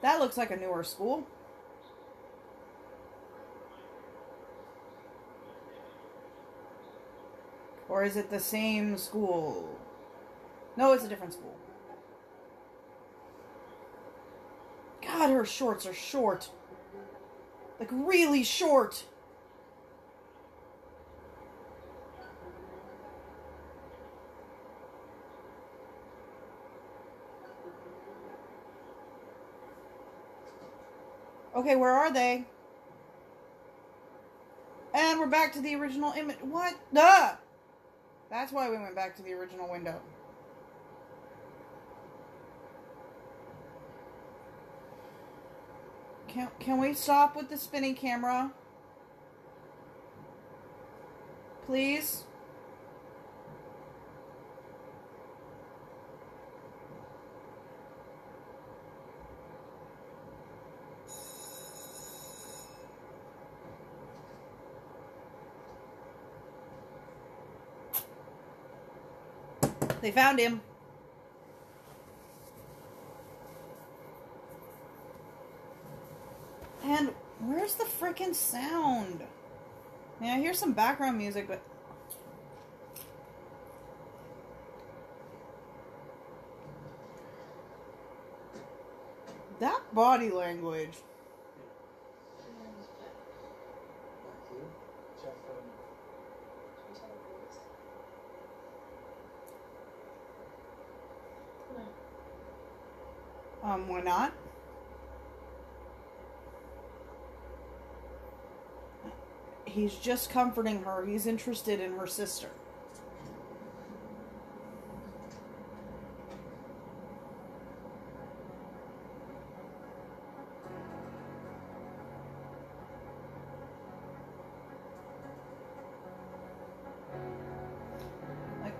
That looks like a newer school. Or is it the same school? No, it's a different school. God, her shorts are short. Like, really short. Okay, where are they? And we're back to the original image. What? Ah! That's why we went back to the original window. Can, can we stop with the spinning camera? Please? They found him. And where's the frickin' sound? Yeah, I hear some background music, but... that body language. Um, why not? He's just comforting her. He's interested in her sister.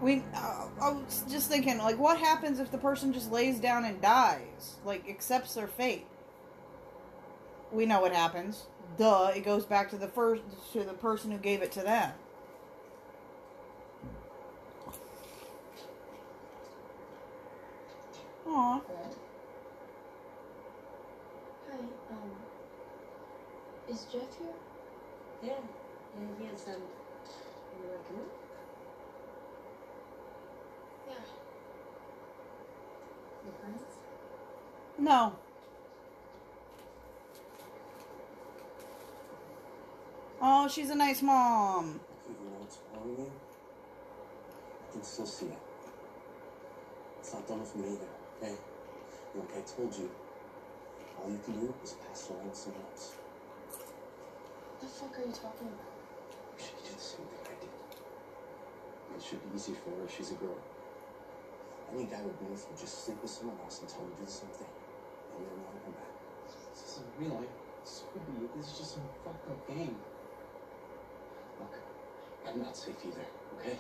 We, uh, I was just thinking, like, what happens if the person just lays down and dies? Like, accepts their fate? We know what happens. Duh, it goes back to the first, to the person who gave it to them. Aw. Hi, um, is Jeff here? Yeah, and he has, um, in the record. No. Oh, she's a nice mom. Even though it's wrong there, I can still see it. It's not done with me either, okay? Like I told you, all you can do is pass it around someone else. What the fuck are you talking about? She did the same thing I did. It should be easy for her. She's a girl. Any guy would do this would just sleep with someone else and tell him to do something. And then want to come back. This isn't real life. This could be. This is just some fucked up game. Look, I'm not safe either, okay?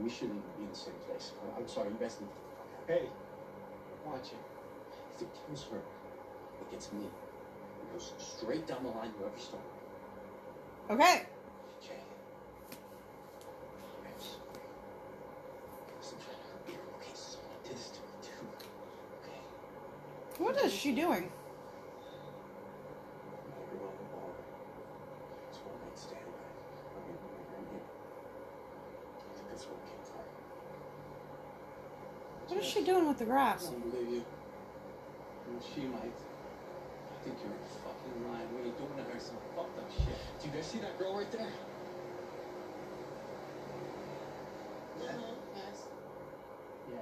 We shouldn't even be in the same place. I'm sorry, you guys need to fuck out. Hey, watch it. If it kills her, it gets me. It goes straight down the line you ever started. Okay. Jay. What is she doing? What is she doing with the grass? I don't believe you. And she might. I think you're fucking lying. What are you doing to her? Some fucked up shit. Do you guys see that girl right there? Yeah. Yes. Yeah.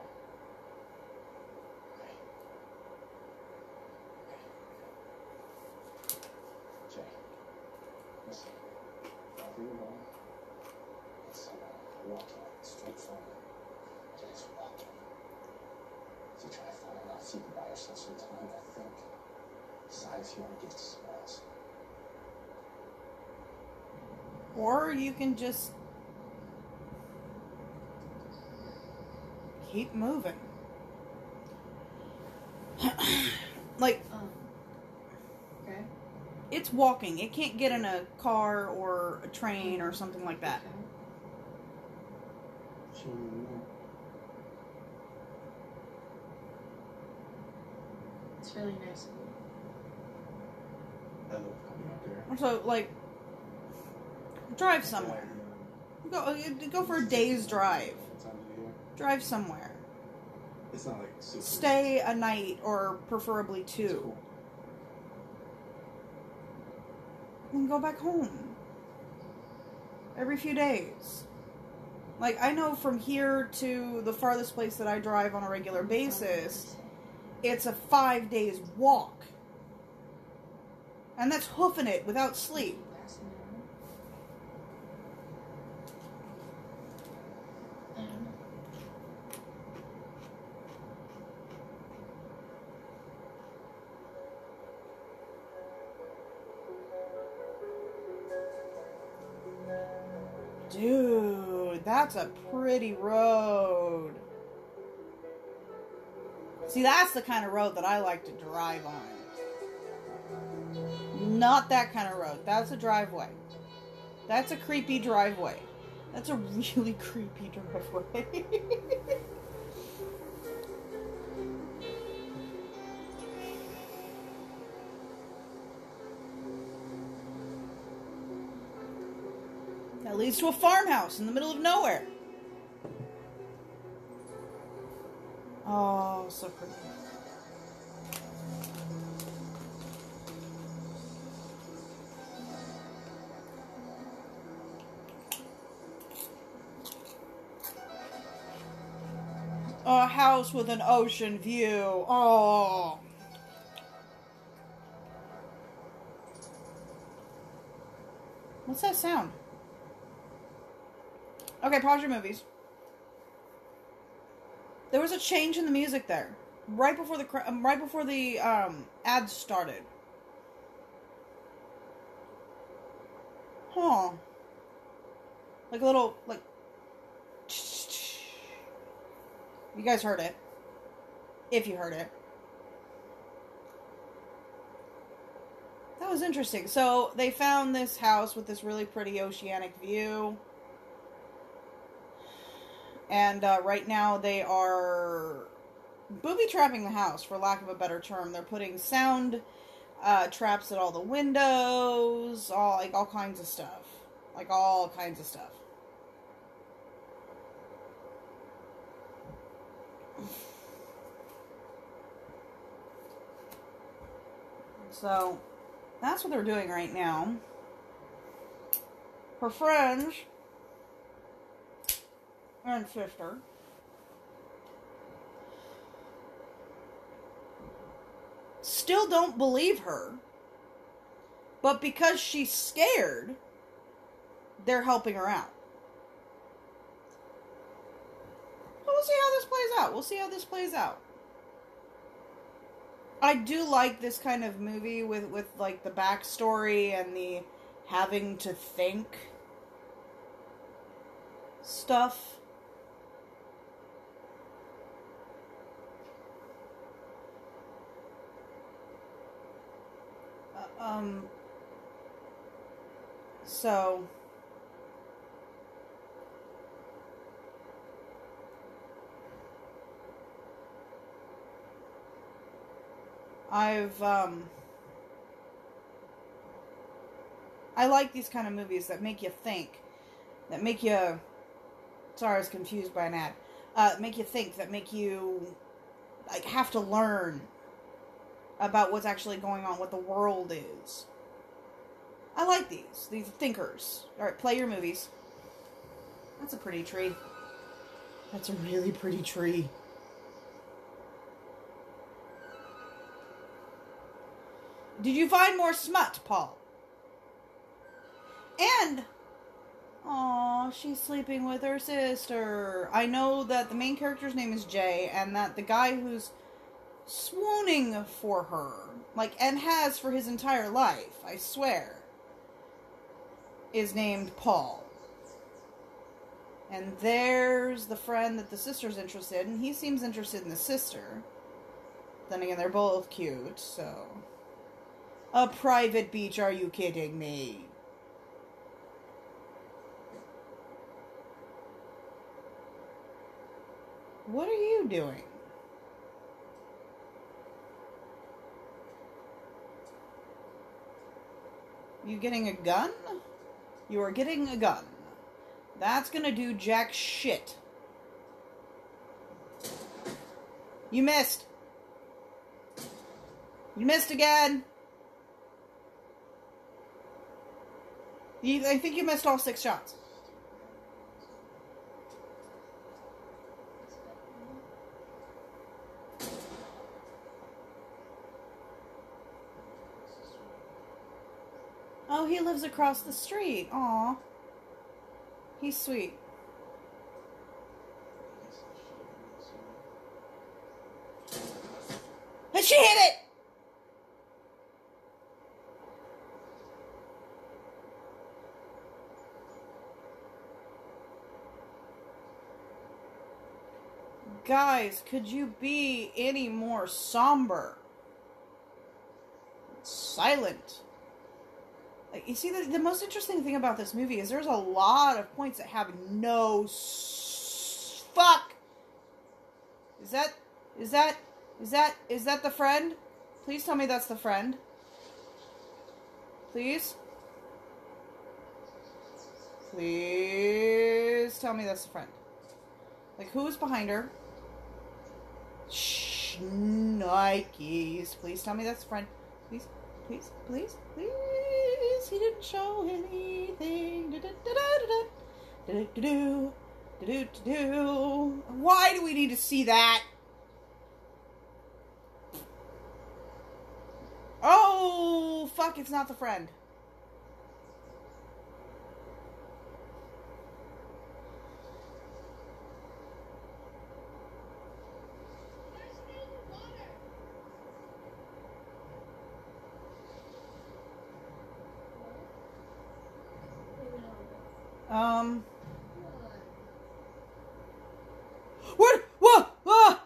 Or you can just keep moving. Like, um, okay. It's walking. It can't get in a car or a train or something like that. Okay. It's really nice of you. I love coming out there. So, like, drive somewhere. Go go for a day's drive. Drive somewhere. It's not like super. Stay a night or preferably two. And go back home. Every few days. Like, I know from here to the farthest place that I drive on a regular basis, it's a five days walk. And that's hoofing it without sleep. Dude, that's a pretty road. See, that's the kind of road that I like to drive on. Not that kind of road. That's a driveway. That's a creepy driveway. That's a really creepy driveway. That leads to a farmhouse in the middle of nowhere. Oh, so pretty. A house with an ocean view. Oh. What's that sound? Okay, pause your movies. There was a change in the music there, right before the right before the um, ads started. Huh? Like a little like. You guys heard it. If you heard it. That was interesting. So they found this house with this really pretty oceanic view. And uh, right now they are booby trapping the house, for lack of a better term. They're putting sound uh, traps at all the windows, all like all kinds of stuff, like all kinds of stuff. So that's what they're doing right now. Her friends and sister. Still don't believe her. But because she's scared, they're helping her out. But we'll see how this plays out. We'll see how this plays out. I do like this kind of movie with, with like, the backstory and the having to think stuff. Um, so, I've, um, I like these kind of movies that make you think, that make you, sorry, I was confused by an ad, uh, make you think, that make you, like, have to learn about what's actually going on, what the world is. I like these. These thinkers. Alright, play your movies. That's a pretty tree. That's a really pretty tree. Did you find more smut, Paul? And... Aw, she's sleeping with her sister. I know that the main character's name is Jay, and that the guy who's swooning for her, like, and has for his entire life, I swear, is named Paul. And there's the friend that the sister's interested in. He seems interested in the sister. Then again, they're both cute, so. A private beach, are you kidding me? What are you doing? You getting a gun? You are getting a gun. That's gonna do jack shit. You missed. You missed again. You, I think you missed all six shots. Oh, he lives across the street. Aw. He's sweet. And she hit it! Guys, could you be any more somber? Silent. you see, the, the most interesting thing about this movie is there's a lot of points that have no s fuck. Is that, is that, is that, is that the friend? Please tell me that's the friend. Please? Please tell me that's the friend. Like, who is behind her? Shh, Nikes. Please tell me that's the friend. Please, please, please, please. He didn't show anything. Do-do-do-do-do. Do-do-do-do. Why do we need to see that? Oh, fuck, it's not the friend. Um. What? Whoa! Whoa!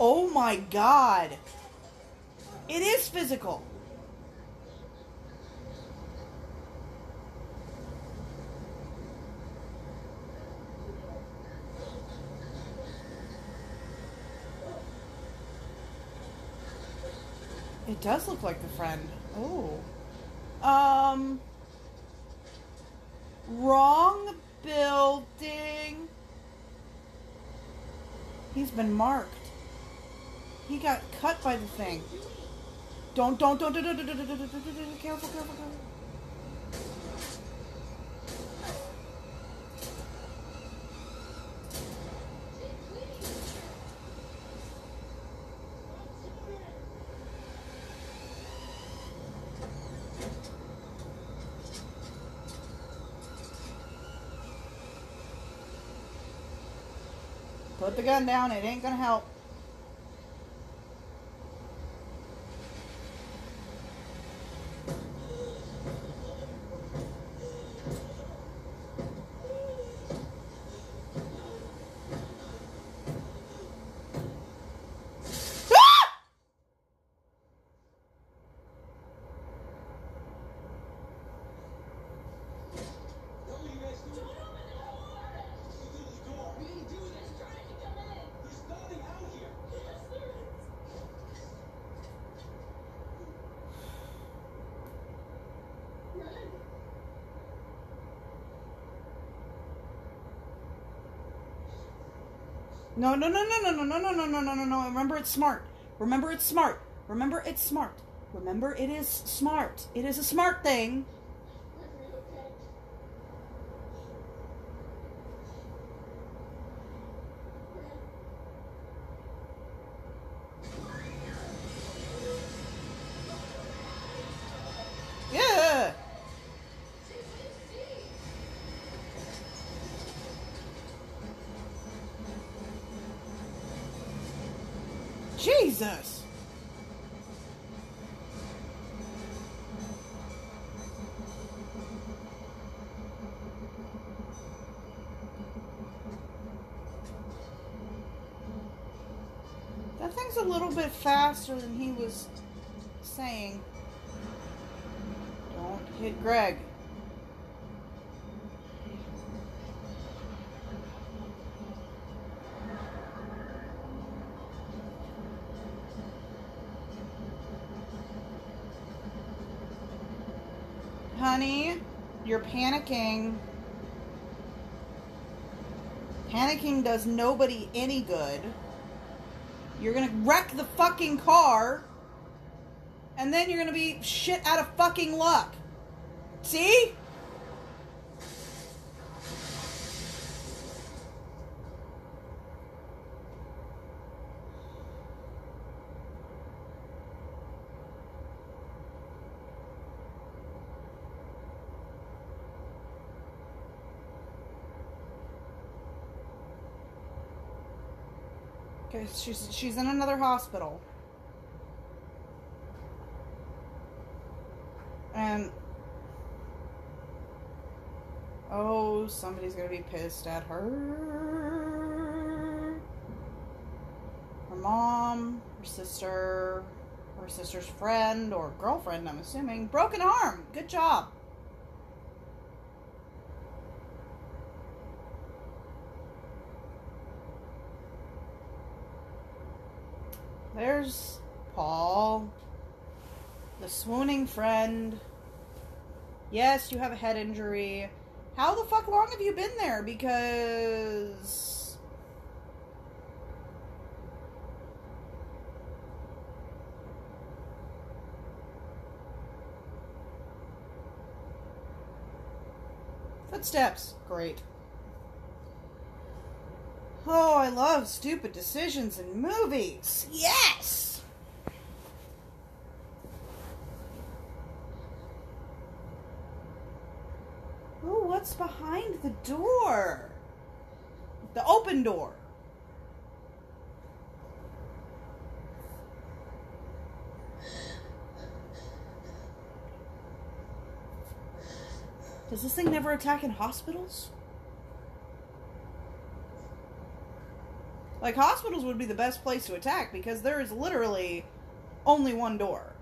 Oh my God! It is physical. It does look like the friend. Oh. Um. Wrong building. He's been marked. He got cut by the thing. Don't, don't, don't, don't, don't, don't, don't, don't, don't, don't, don't, careful, careful, careful. Put the gun down, it ain't gonna help. No, no, no, no, no, no, no, no, no, no, no, no. Remember, it's smart. Remember, it's smart. Remember, it's smart. Remember, it is smart. It is a smart thing. Jesus! That thing's a little bit faster than he was saying. Don't hit Greg. Honey, you're panicking. Panicking does nobody any good. You're gonna wreck the fucking car, and then you're gonna be shit out of fucking luck. See? Okay, she's, she's in another hospital. And... oh, somebody's gonna be pissed at her. mom, her sister, her sister's friend or girlfriend, I'm assuming. Broken arm. Good job. There's Paul, the swooning friend. Yes, you have a head injury. How the fuck long have you been there? Because footsteps. Great. Oh, I love stupid decisions in movies. Yes! Ooh, what's behind the door? The open door. Does this thing never attack in hospitals? Like, hospitals would be the best place to attack because there is literally only one door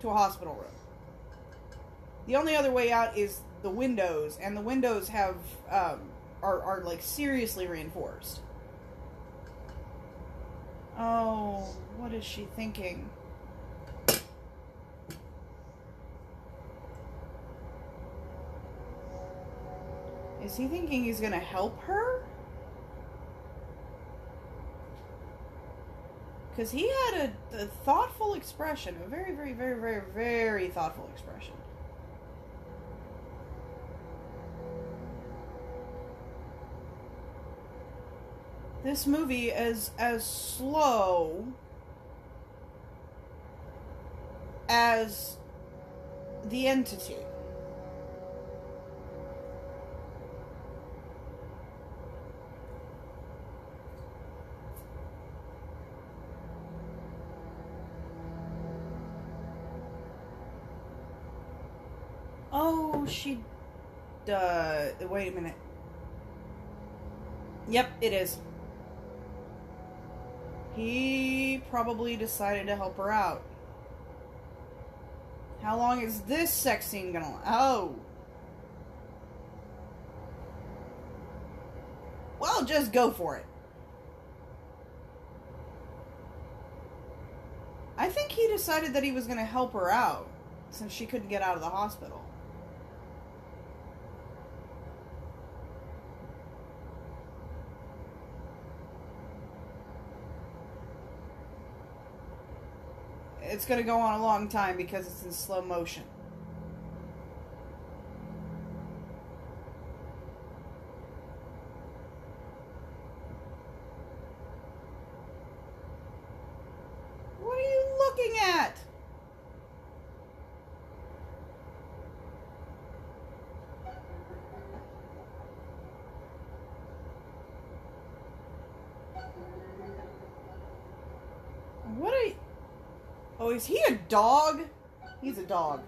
to a hospital room. The only other way out is the windows, and the windows have, um, are, are, like, seriously reinforced. Oh, what is she thinking? Is he thinking he's gonna help her? Because he had a, a thoughtful expression. A very, very, very, very, very thoughtful expression. This movie is as slow as the entity. She, uh, wait a minute. Yep, it is. He probably decided to help her out. How long is this sex scene gonna last? Oh. Well, just go for it. I think he decided that he was gonna help her out since she couldn't get out of the hospital. It's going to go on a long time because it's in slow motion. What are you looking at? What are you... Oh, is he a dog? He's a dog.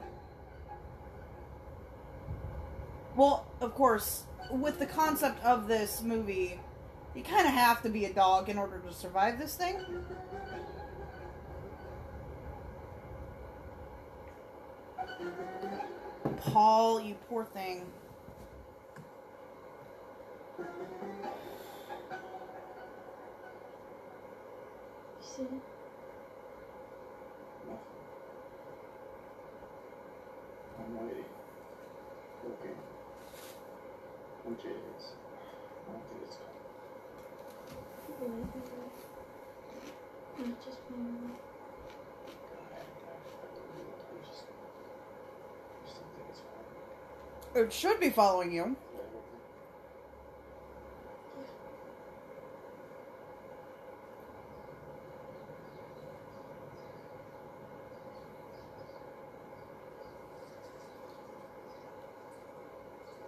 Well, of course, with the concept of this movie, you kind of have to be a dog in order to survive this thing. Paul, you poor thing. See? It should be following you.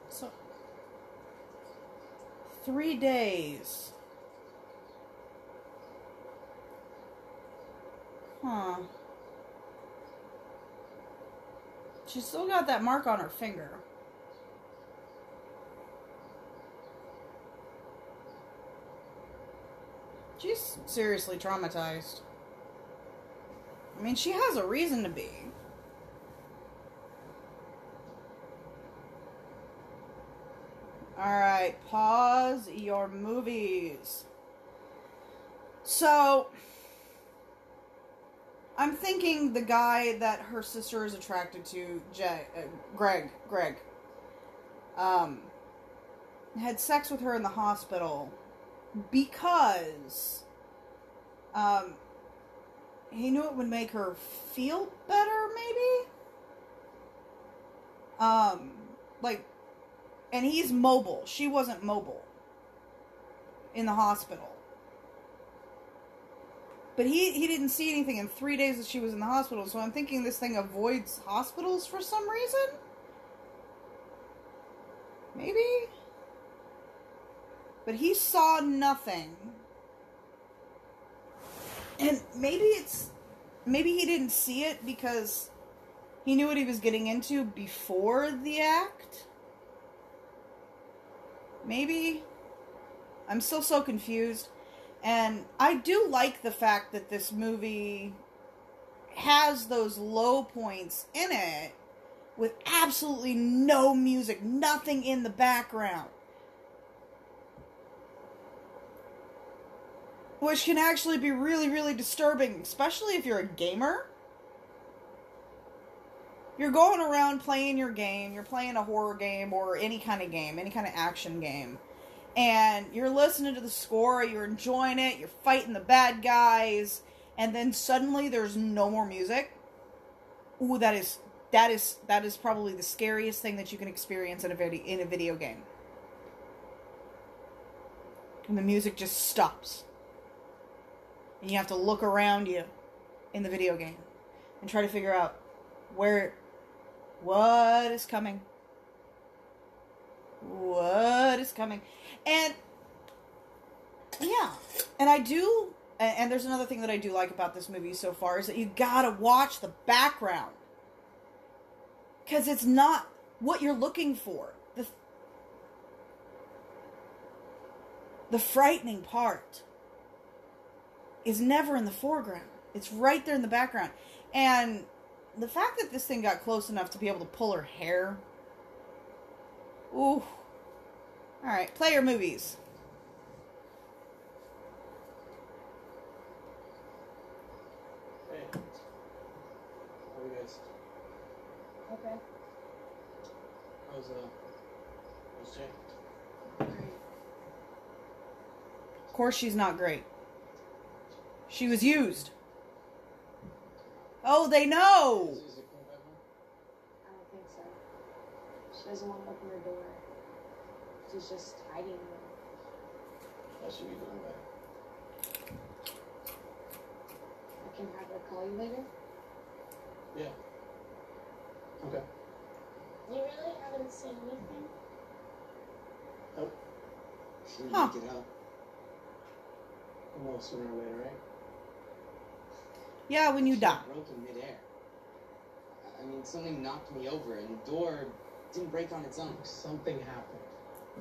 So, three days. Huh. She's still got that mark on her finger. She's seriously traumatized. I mean, she has a reason to be. Alright, pause your movies. So, I'm thinking the guy that her sister is attracted to, Jay, uh, Greg, Greg, um, had sex with her in the hospital because, um, he knew it would make her feel better, maybe? Um, like, and he's mobile. She wasn't mobile in the hospital. But he, he didn't see anything in three days that she was in the hospital, so I'm thinking this thing avoids hospitals for some reason? Maybe? But he saw nothing. And maybe it's... Maybe he didn't see it because he knew what he was getting into before the act? Maybe? I'm still so confused. And I do like the fact that this movie has those low points in it with absolutely no music, nothing in the background. Which can actually be really, really disturbing, especially if you're a gamer. You're going around playing your game, you're playing a horror game or any kind of game, any kind of action game. And you're listening to the score, you're enjoying it, you're fighting the bad guys, and then suddenly there's no more music. Ooh, that is that is that is probably the scariest thing that you can experience in a video in a video game. And the music just stops. And you have to look around you in the video game and try to figure out where what is coming. What is coming? And, yeah. And I do, and, and there's another thing that I do like about this movie so far, is that you gotta watch the background. Because it's not what you're looking for. The, the frightening part is never in the foreground. It's right there in the background. And the fact that this thing got close enough to be able to pull her hair... Ooh. Alright, play your movies. Hey. How are you guys? Okay. How's, uh, how's Jay? Great. Of course she's not great. She was used. Oh, they know! She doesn't want to open her door. She's just hiding there. What should we do about it? I can have her call you later? Yeah. Okay. You really haven't seen anything? Nope. She didn't huh. make it out. Well, sooner or later, right? Yeah, when you she die. Broke in midair. I mean, something knocked me over, and the door... didn't break on its own. Something happened.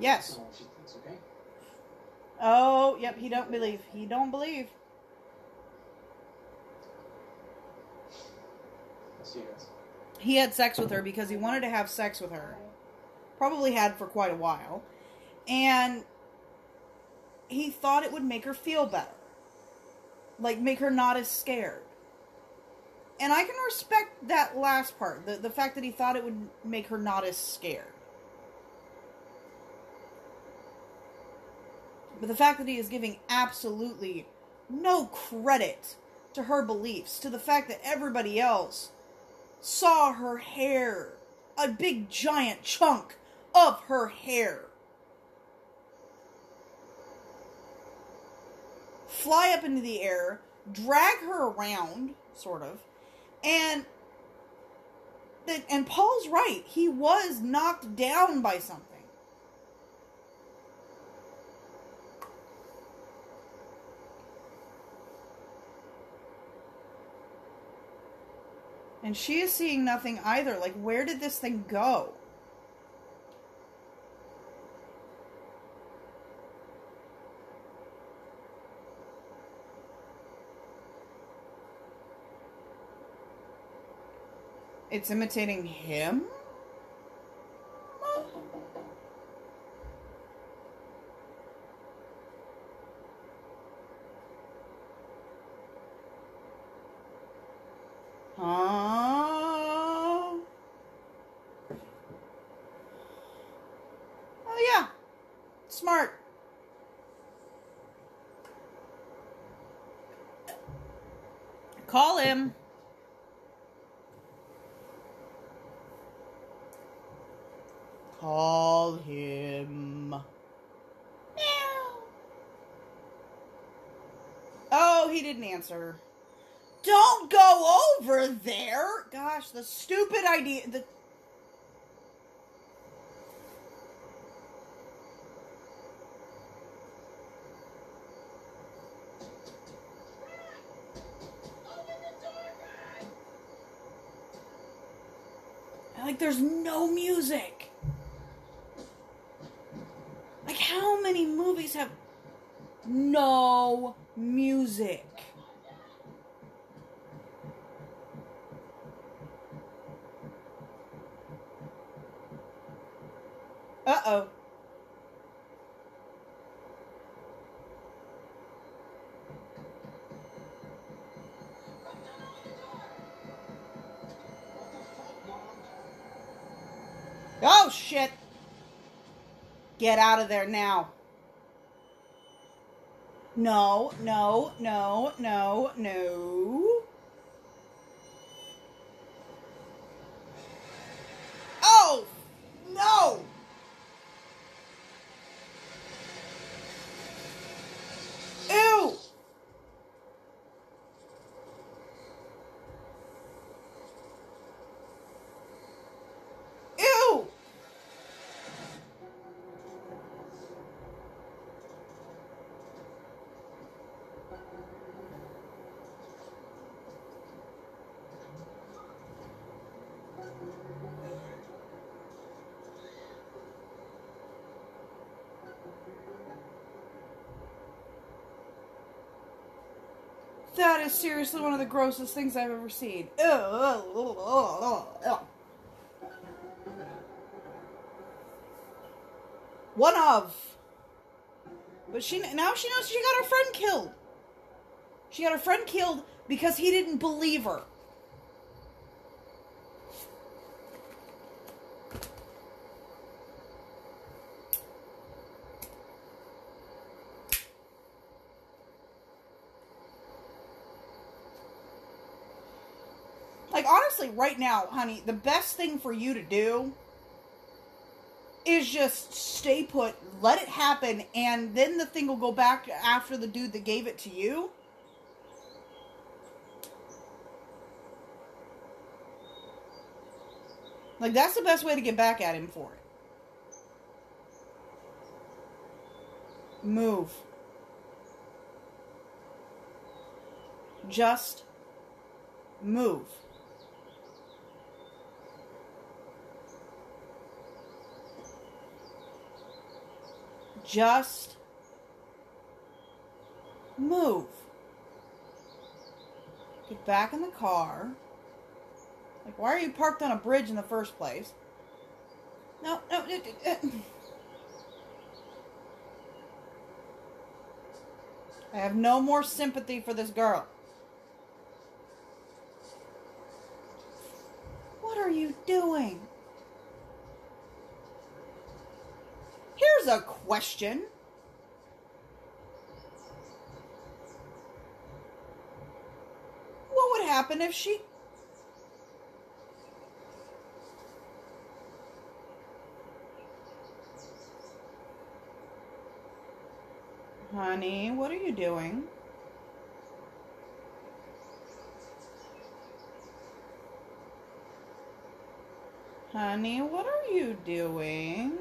Yes. No, she thinks, okay? Oh, yep, he don't believe. He don't believe. I'll see you guys. He had sex with her because he wanted to have sex with her. Probably had for quite a while. And he thought it would make her feel better. Like, make her not as scared. And I can respect that last part. The, the fact that he thought it would make her not as scared. But the fact that he is giving absolutely no credit to her beliefs. To the fact that everybody else saw her hair. A big giant chunk of her hair. Fly up into the air. Drag her around. Sort of. And that, and Paul's right. He was knocked down by something. And she is seeing nothing either. Like, where did this thing go? It's imitating him? Huh? Oh yeah, smart. Call him. Call him. Meow. Oh, he didn't answer. Don't go over there! Gosh, the stupid idea. The... Like, there's no music. Like, how many movies have no music? Uh-oh. Oh, shit. Get out of there now. No, no, no, no, no. Oh, no. That is seriously one of the grossest things I've ever seen. Ew, ew, ew, ew, ew. One of. But she now she knows she got her friend killed. She got her friend killed because he didn't believe her. Like, honestly, right now, honey, the best thing for you to do is just stay put, let it happen, and then the thing will go back after the dude that gave it to you. Like, that's the best way to get back at him for it. Move. Just move. Just move. Get back in the car. Like, why are you parked on a bridge in the first place? No, no. It, it, it. I have no more sympathy for this girl. What are you doing? Here's a question. What would happen if she... Honey, what are you doing? Honey, what are you doing?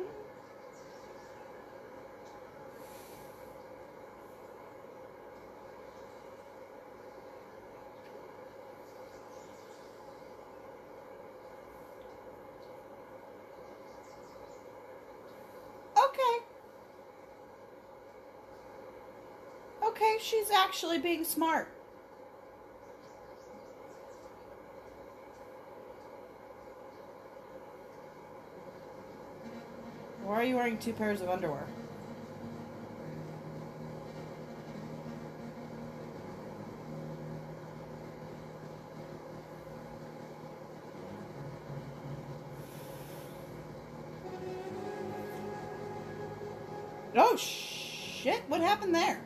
Okay, she's actually being smart. Why are you wearing two pairs of underwear? Oh, shit. What happened there?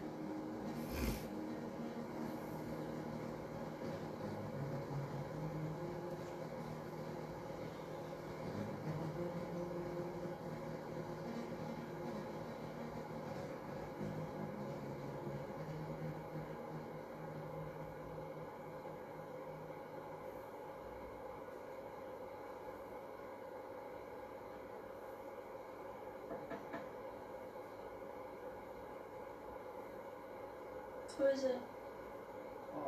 Who is it? Oh.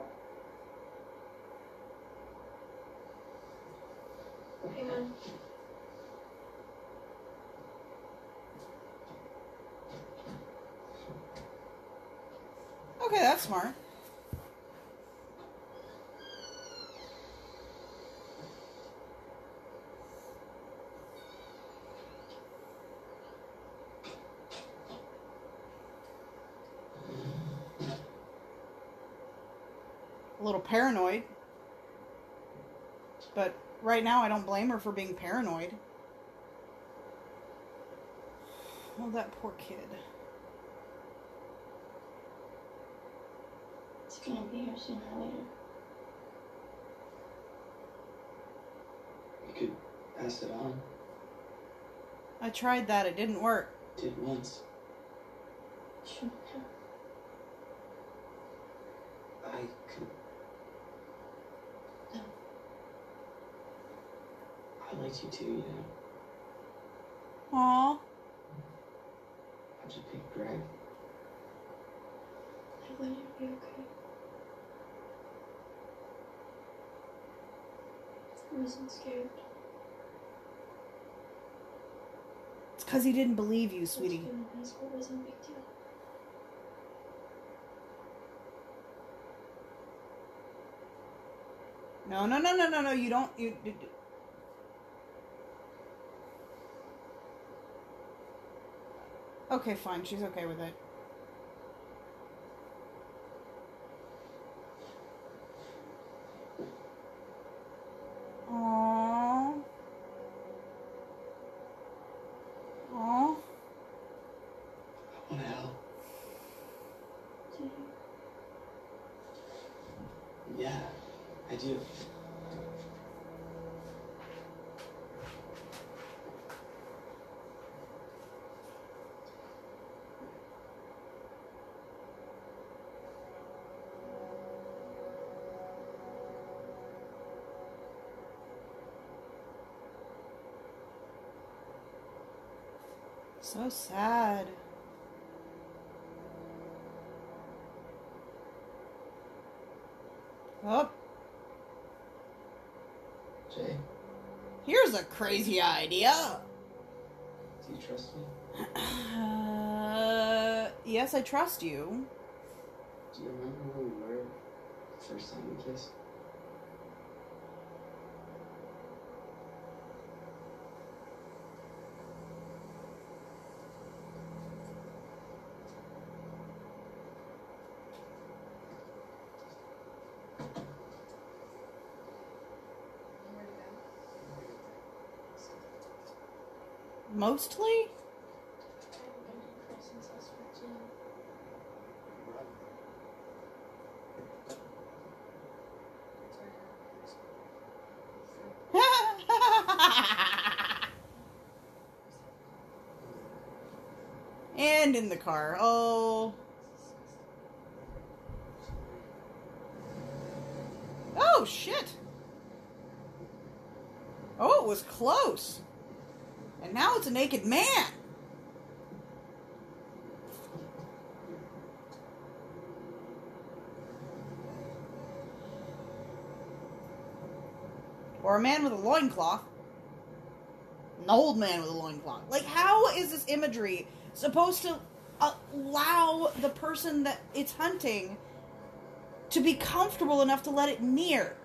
Hang on. Okay, that's smart. A little paranoid, but right now I don't blame her for being paranoid. Oh, that poor kid. It's gonna be here sooner or later. You could pass it on. I tried that, it didn't work. It did once. Shouldn't have. I could. I liked you too, you know. Aww. I'm just a big drag. I wouldn't be okay. I wasn't scared. It's because he didn't believe you, sweetie. I was scared in high school. It wasn't a big deal. No, no, no, no, no, no. You don't. You. you Okay, fine. She's okay with it. Aww. Aww. I want to help. Do you? Yeah, I do. So sad. Oh. Jay. Here's a crazy idea. Do you trust me? Uh, yes, I trust you. Do you remember when we were the first time we kissed? Mostly? I haven't been to Chris since I was fourteen. And in the car. Oh. Oh, shit. Oh, it was close. And now it's a naked man. Or a man with a loincloth. An old man with a loincloth. Like, how is this imagery supposed to allow the person that it's hunting to be comfortable enough to let it near?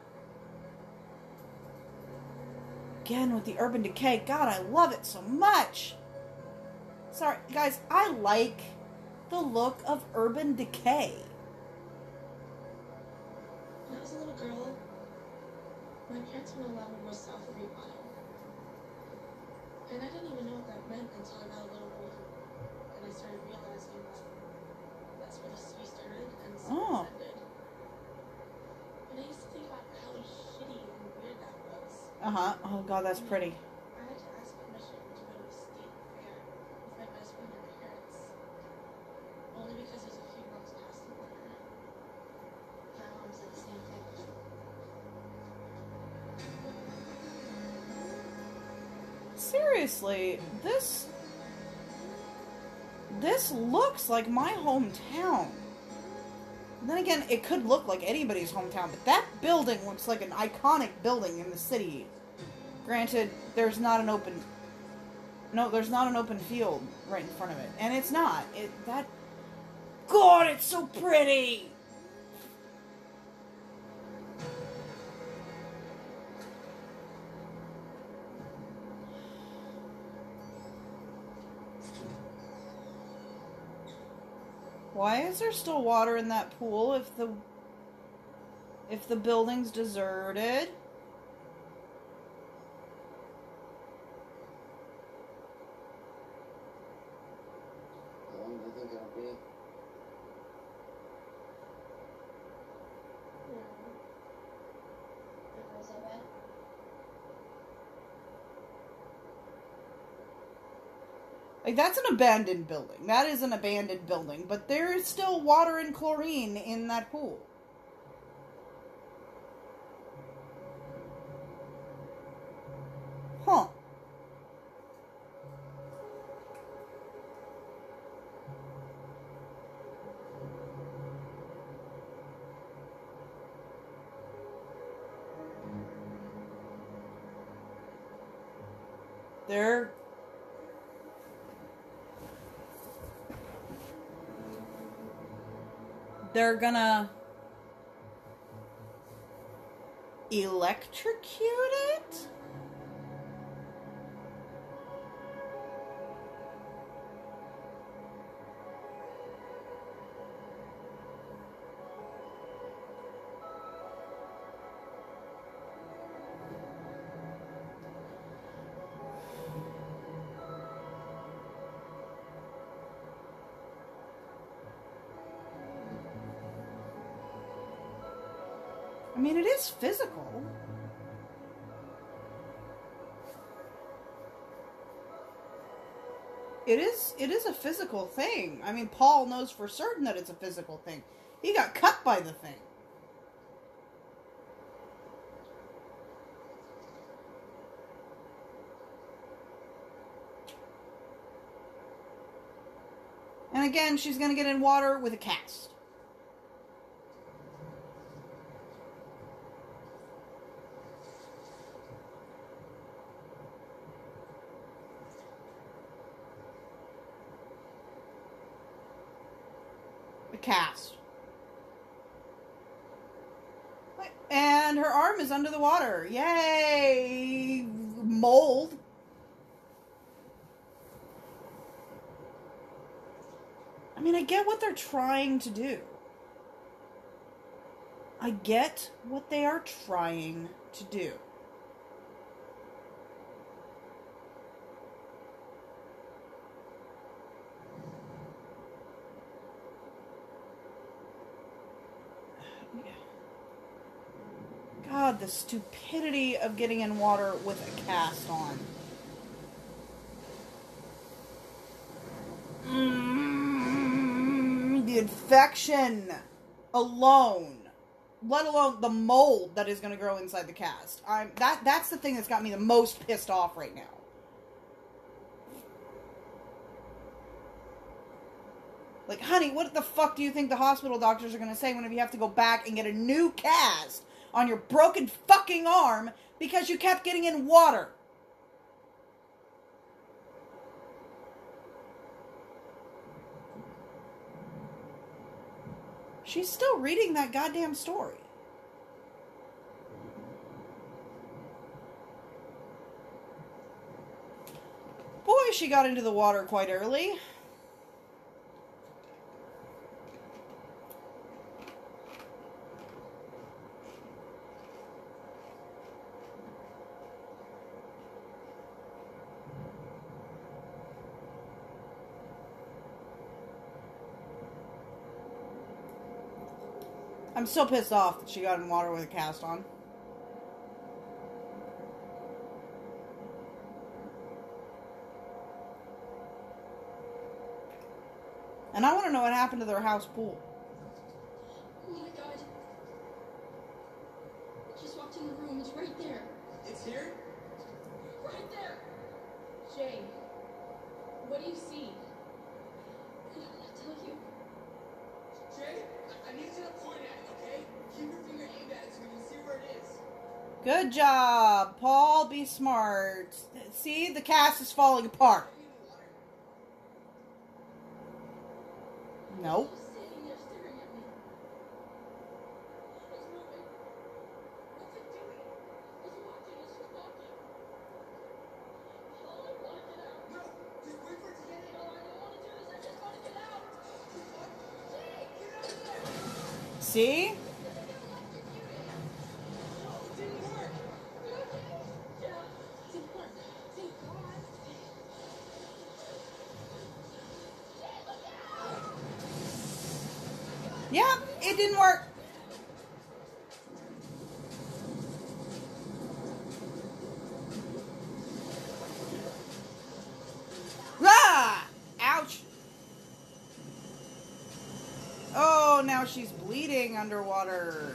Again, with the urban decay. God, I love it so much. Sorry, guys, I like the look of urban decay. When I was a little girl, my parents went along with North South remodel. And I didn't even know what that meant until I got a little older. And I started realizing that that's where the city started and the city oh. ended. And I used to think about how shitty and weird that was. Uh huh. Oh, God, that's pretty. Seriously, this this looks like my hometown. And then again, it could look like anybody's hometown, but that building looks like an iconic building in the city. Granted, there's not an open no, there's not an open field right in front of it, and it's not. It that God, it's so pretty. Why is there still water in that pool if the if the building's deserted? How long do you think it'll be? Like, that's an abandoned building. That is an abandoned building. But there is still water and chlorine in that pool. Huh. There... They're gonna electrocute it? I mean, it is physical. It is it is a physical thing. I mean, Paul knows for certain that it's a physical thing. He got cut by the thing. And again, she's going to get in water with a cast. Cast. And her arm is under the water. Yay! Mold. I mean, I get what they're trying to do. I get what they are trying to do. The stupidity of getting in water with a cast on. Mm, the infection alone, let alone the mold that is going to grow inside the cast. I'm that that's the thing that's got me the most pissed off right now. Like, honey, what the fuck do you think the hospital doctors are going to say whenever you have to go back and get a new cast on your broken fucking arm because you kept getting in water? She's still reading that goddamn story. Boy, why she got into the water quite early. I'm still pissed off that she got in water with a cast on. And I want to know what happened to their house pool. Oh my god. I just walked in the room. It's right there. It's here? Right there. Jay, what do you see? I don't want to tell you. Jay, I need you to point at it, okay? Keep your finger aimed at it so we can see where it is. Good job, Paul. Be smart. See, the cast is falling apart. Nope. See? Yep, it didn't work. Ah! Ouch. Oh, now she's bleeding underwater.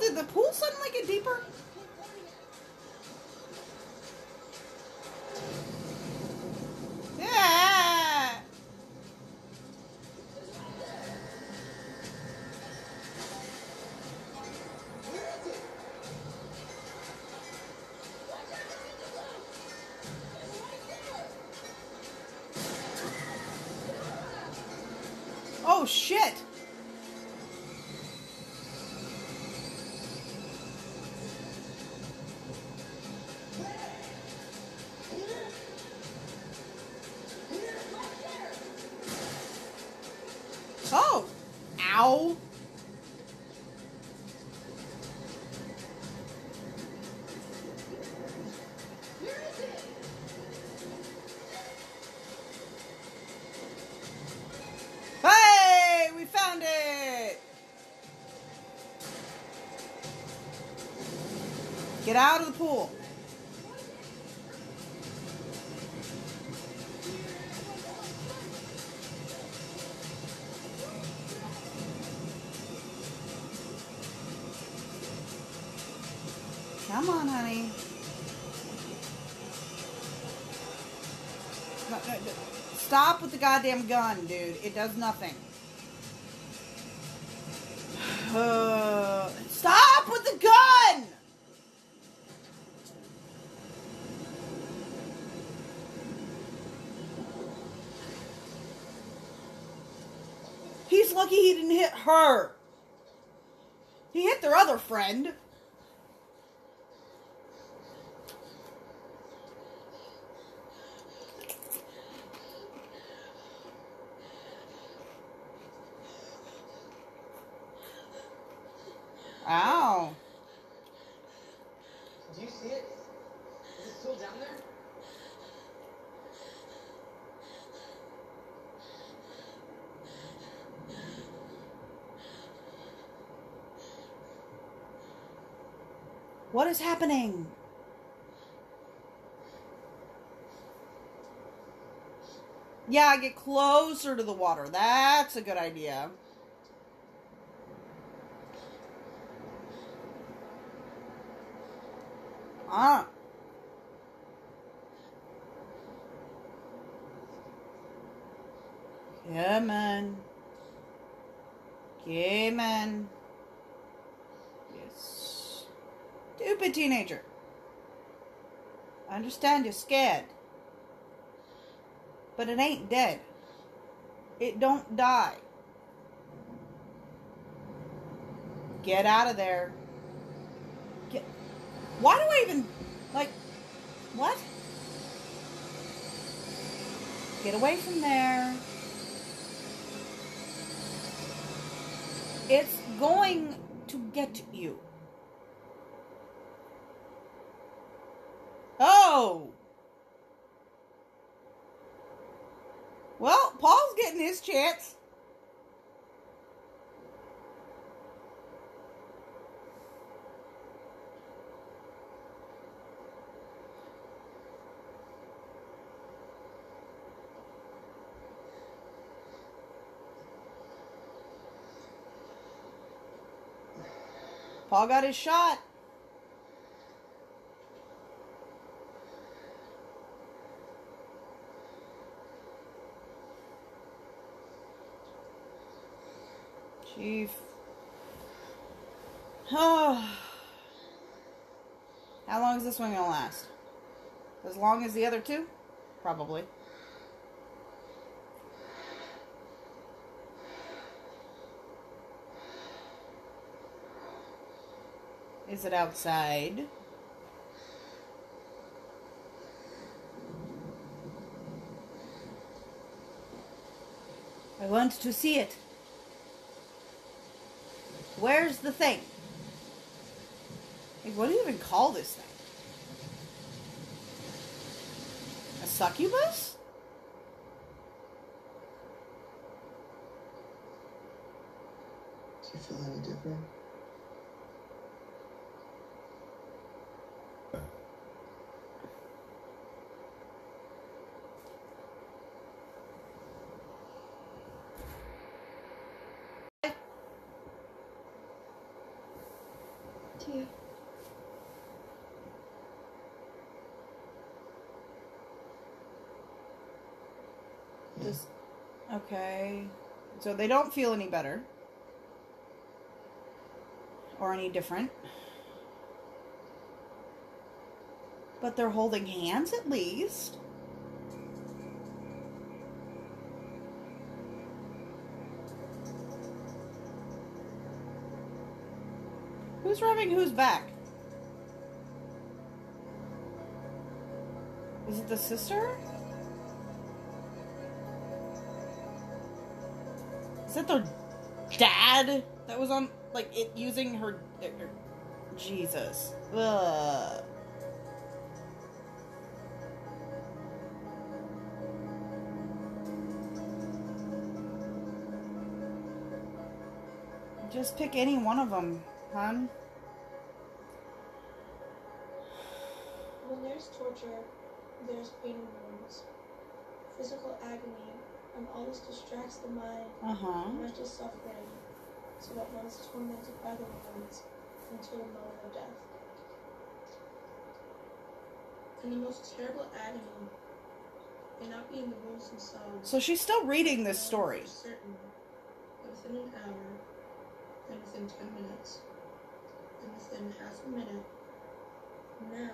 Did the pool suddenly get deeper? Yeah. Oh shit. Oh! Ow! Where is it? Hey! We found it! Get out of the pool. Come on, honey. Stop with the goddamn gun, dude. It does nothing. Uh, stop with the gun! He's lucky he didn't hit her. He hit their other friend. Ow. Do you see it? Is it still down there? What is happening? Yeah, get closer to the water. That's a good idea. Ah. Come on. Come on. You stupid teenager. I understand you're scared. But it ain't dead. It don't die. Get out of there. Get. Why do I even, like, what? Get away from there. It's going to get you. Oh! Well, Paul's getting his chance. Paul got his shot. Chief. Oh. How long is this one going to last? As long as the other two? Probably. Is it outside? I want to see it. Where's the thing? Like, what do you even call this thing? A succubus? Do you feel any different? Just, okay, so they don't feel any better or any different, but they're holding hands at least. Who's rubbing who's back? Is it the sister? Is that their dad that was on, like, it using her, her Jesus. Ugh. Just pick any one of them, hon. When there's torture, there's pain and wounds, physical agony. And all this distracts the mind uh-huh. from mental suffering, so that one is tormented by the wounds until the moment of death. And the most terrible agony may not be in the wounds themselves. So she's still reading this story. Certain that within an hour, then within ten minutes, and within half a minute, now,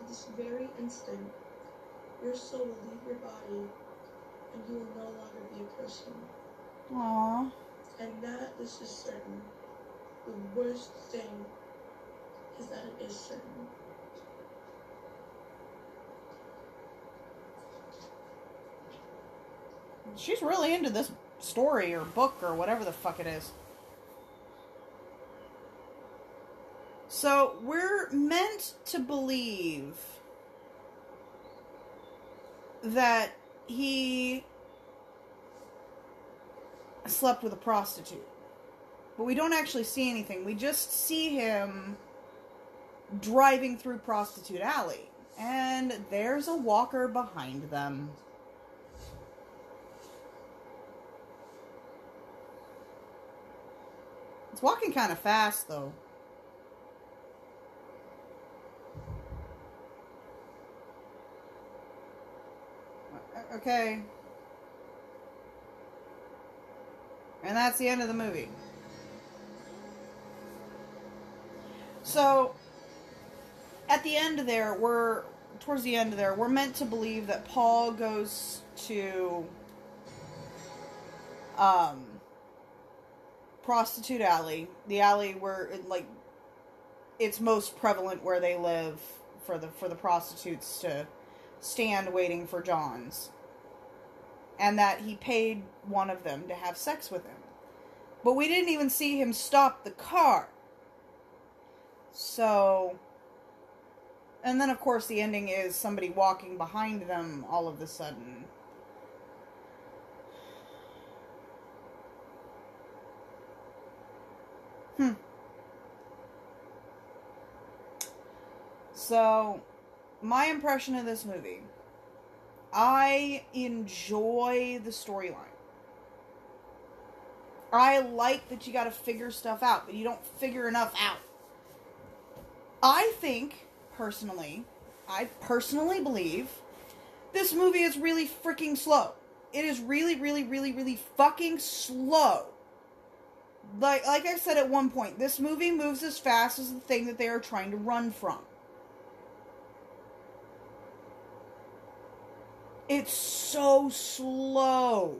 at this very instant, your soul will leave your body. And you will no longer be a person. Aww. And that, this is certain. The worst thing is that it is certain. She's really into this story or book or whatever the fuck it is. So, we're meant to believe that he slept with a prostitute. But we don't actually see anything. We just see him driving through Prostitute Alley. And there's a walker behind them. It's walking kind of fast, though. Okay. And that's the end of the movie. So, at the end there, we're towards the end of there, we're meant to believe that Paul goes to um, Prostitute Alley, the alley where, it, like, it's most prevalent where they live for the for the prostitutes to stand waiting for John's. And that he paid one of them to have sex with him. But we didn't even see him stop the car. So... And then, of course, the ending is somebody walking behind them all of a sudden. Hmm. So, my impression of this movie... I enjoy the storyline. I like that you gotta figure stuff out, but you don't figure enough out. I think, personally, I personally believe this movie is really freaking slow. It is really, really, really, really fucking slow. Like, like I said at one point, this movie moves as fast as the thing that they are trying to run from. It's so slow.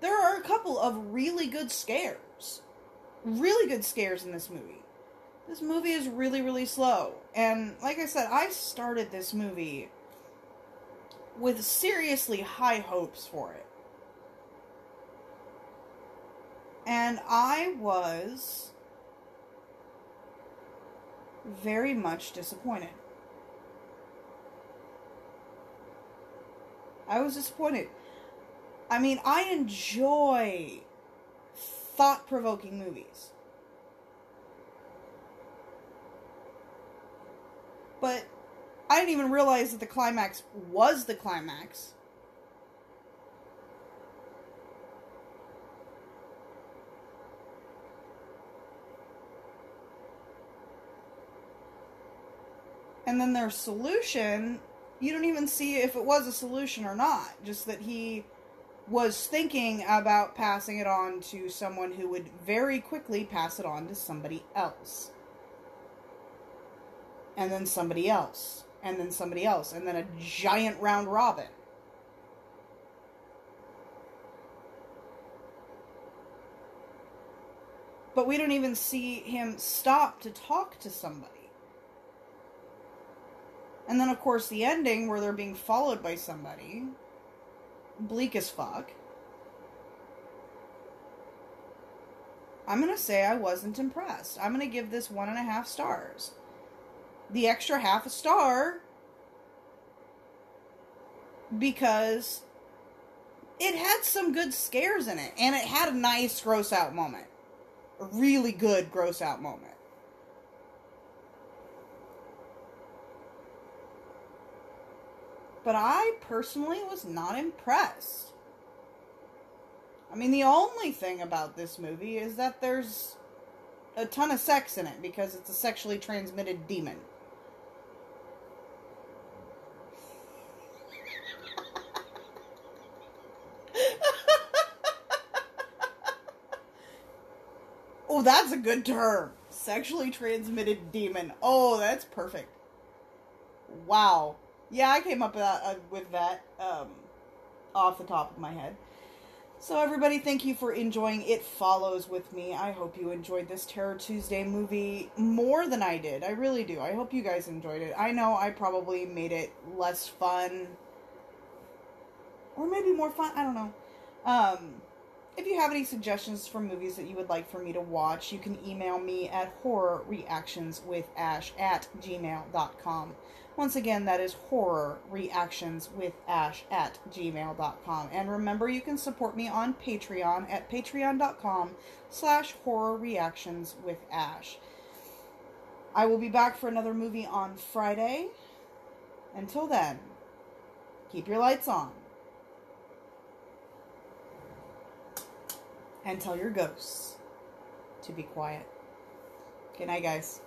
There are a couple of really good scares. Really good scares in this movie. This movie is really, really slow. And like I said, I started this movie with seriously high hopes for it. And I was very much disappointed. I was disappointed. I mean, I enjoy thought-provoking movies. But I didn't even realize that the climax was the climax. And then their solution... You don't even see if it was a solution or not. Just that he was thinking about passing it on to someone who would very quickly pass it on to somebody else. And then somebody else. And then somebody else. And then a giant round robin. But we don't even see him stop to talk to somebody. And then, of course, the ending where they're being followed by somebody. Bleak as fuck. I'm going to say I wasn't impressed. I'm going to give this one and a half stars. The extra half a star. Because it had some good scares in it. And it had a nice gross out moment. A really good gross out moment. But I personally was not impressed. I mean, the only thing about this movie is that there's a ton of sex in it because it's a sexually transmitted demon. Oh, that's a good term. Sexually transmitted demon. Oh, that's perfect. Wow. Yeah, I came up with that, uh, with that um, off the top of my head. So everybody, thank you for enjoying It Follows with me. I hope you enjoyed this Terror Tuesday movie more than I did. I really do. I hope you guys enjoyed it. I know I probably made it less fun. Or maybe more fun. I don't know. Um, if you have any suggestions for movies that you would like for me to watch, you can email me at horrorreactionswithash at gmail dot com. Once again, that is horrorreactionswithash at gmail dot com. And remember, you can support me on Patreon at patreon.com slash horrorreactionswithash. I will be back for another movie on Friday. Until then, keep your lights on. And tell your ghosts to be quiet. Good night, guys.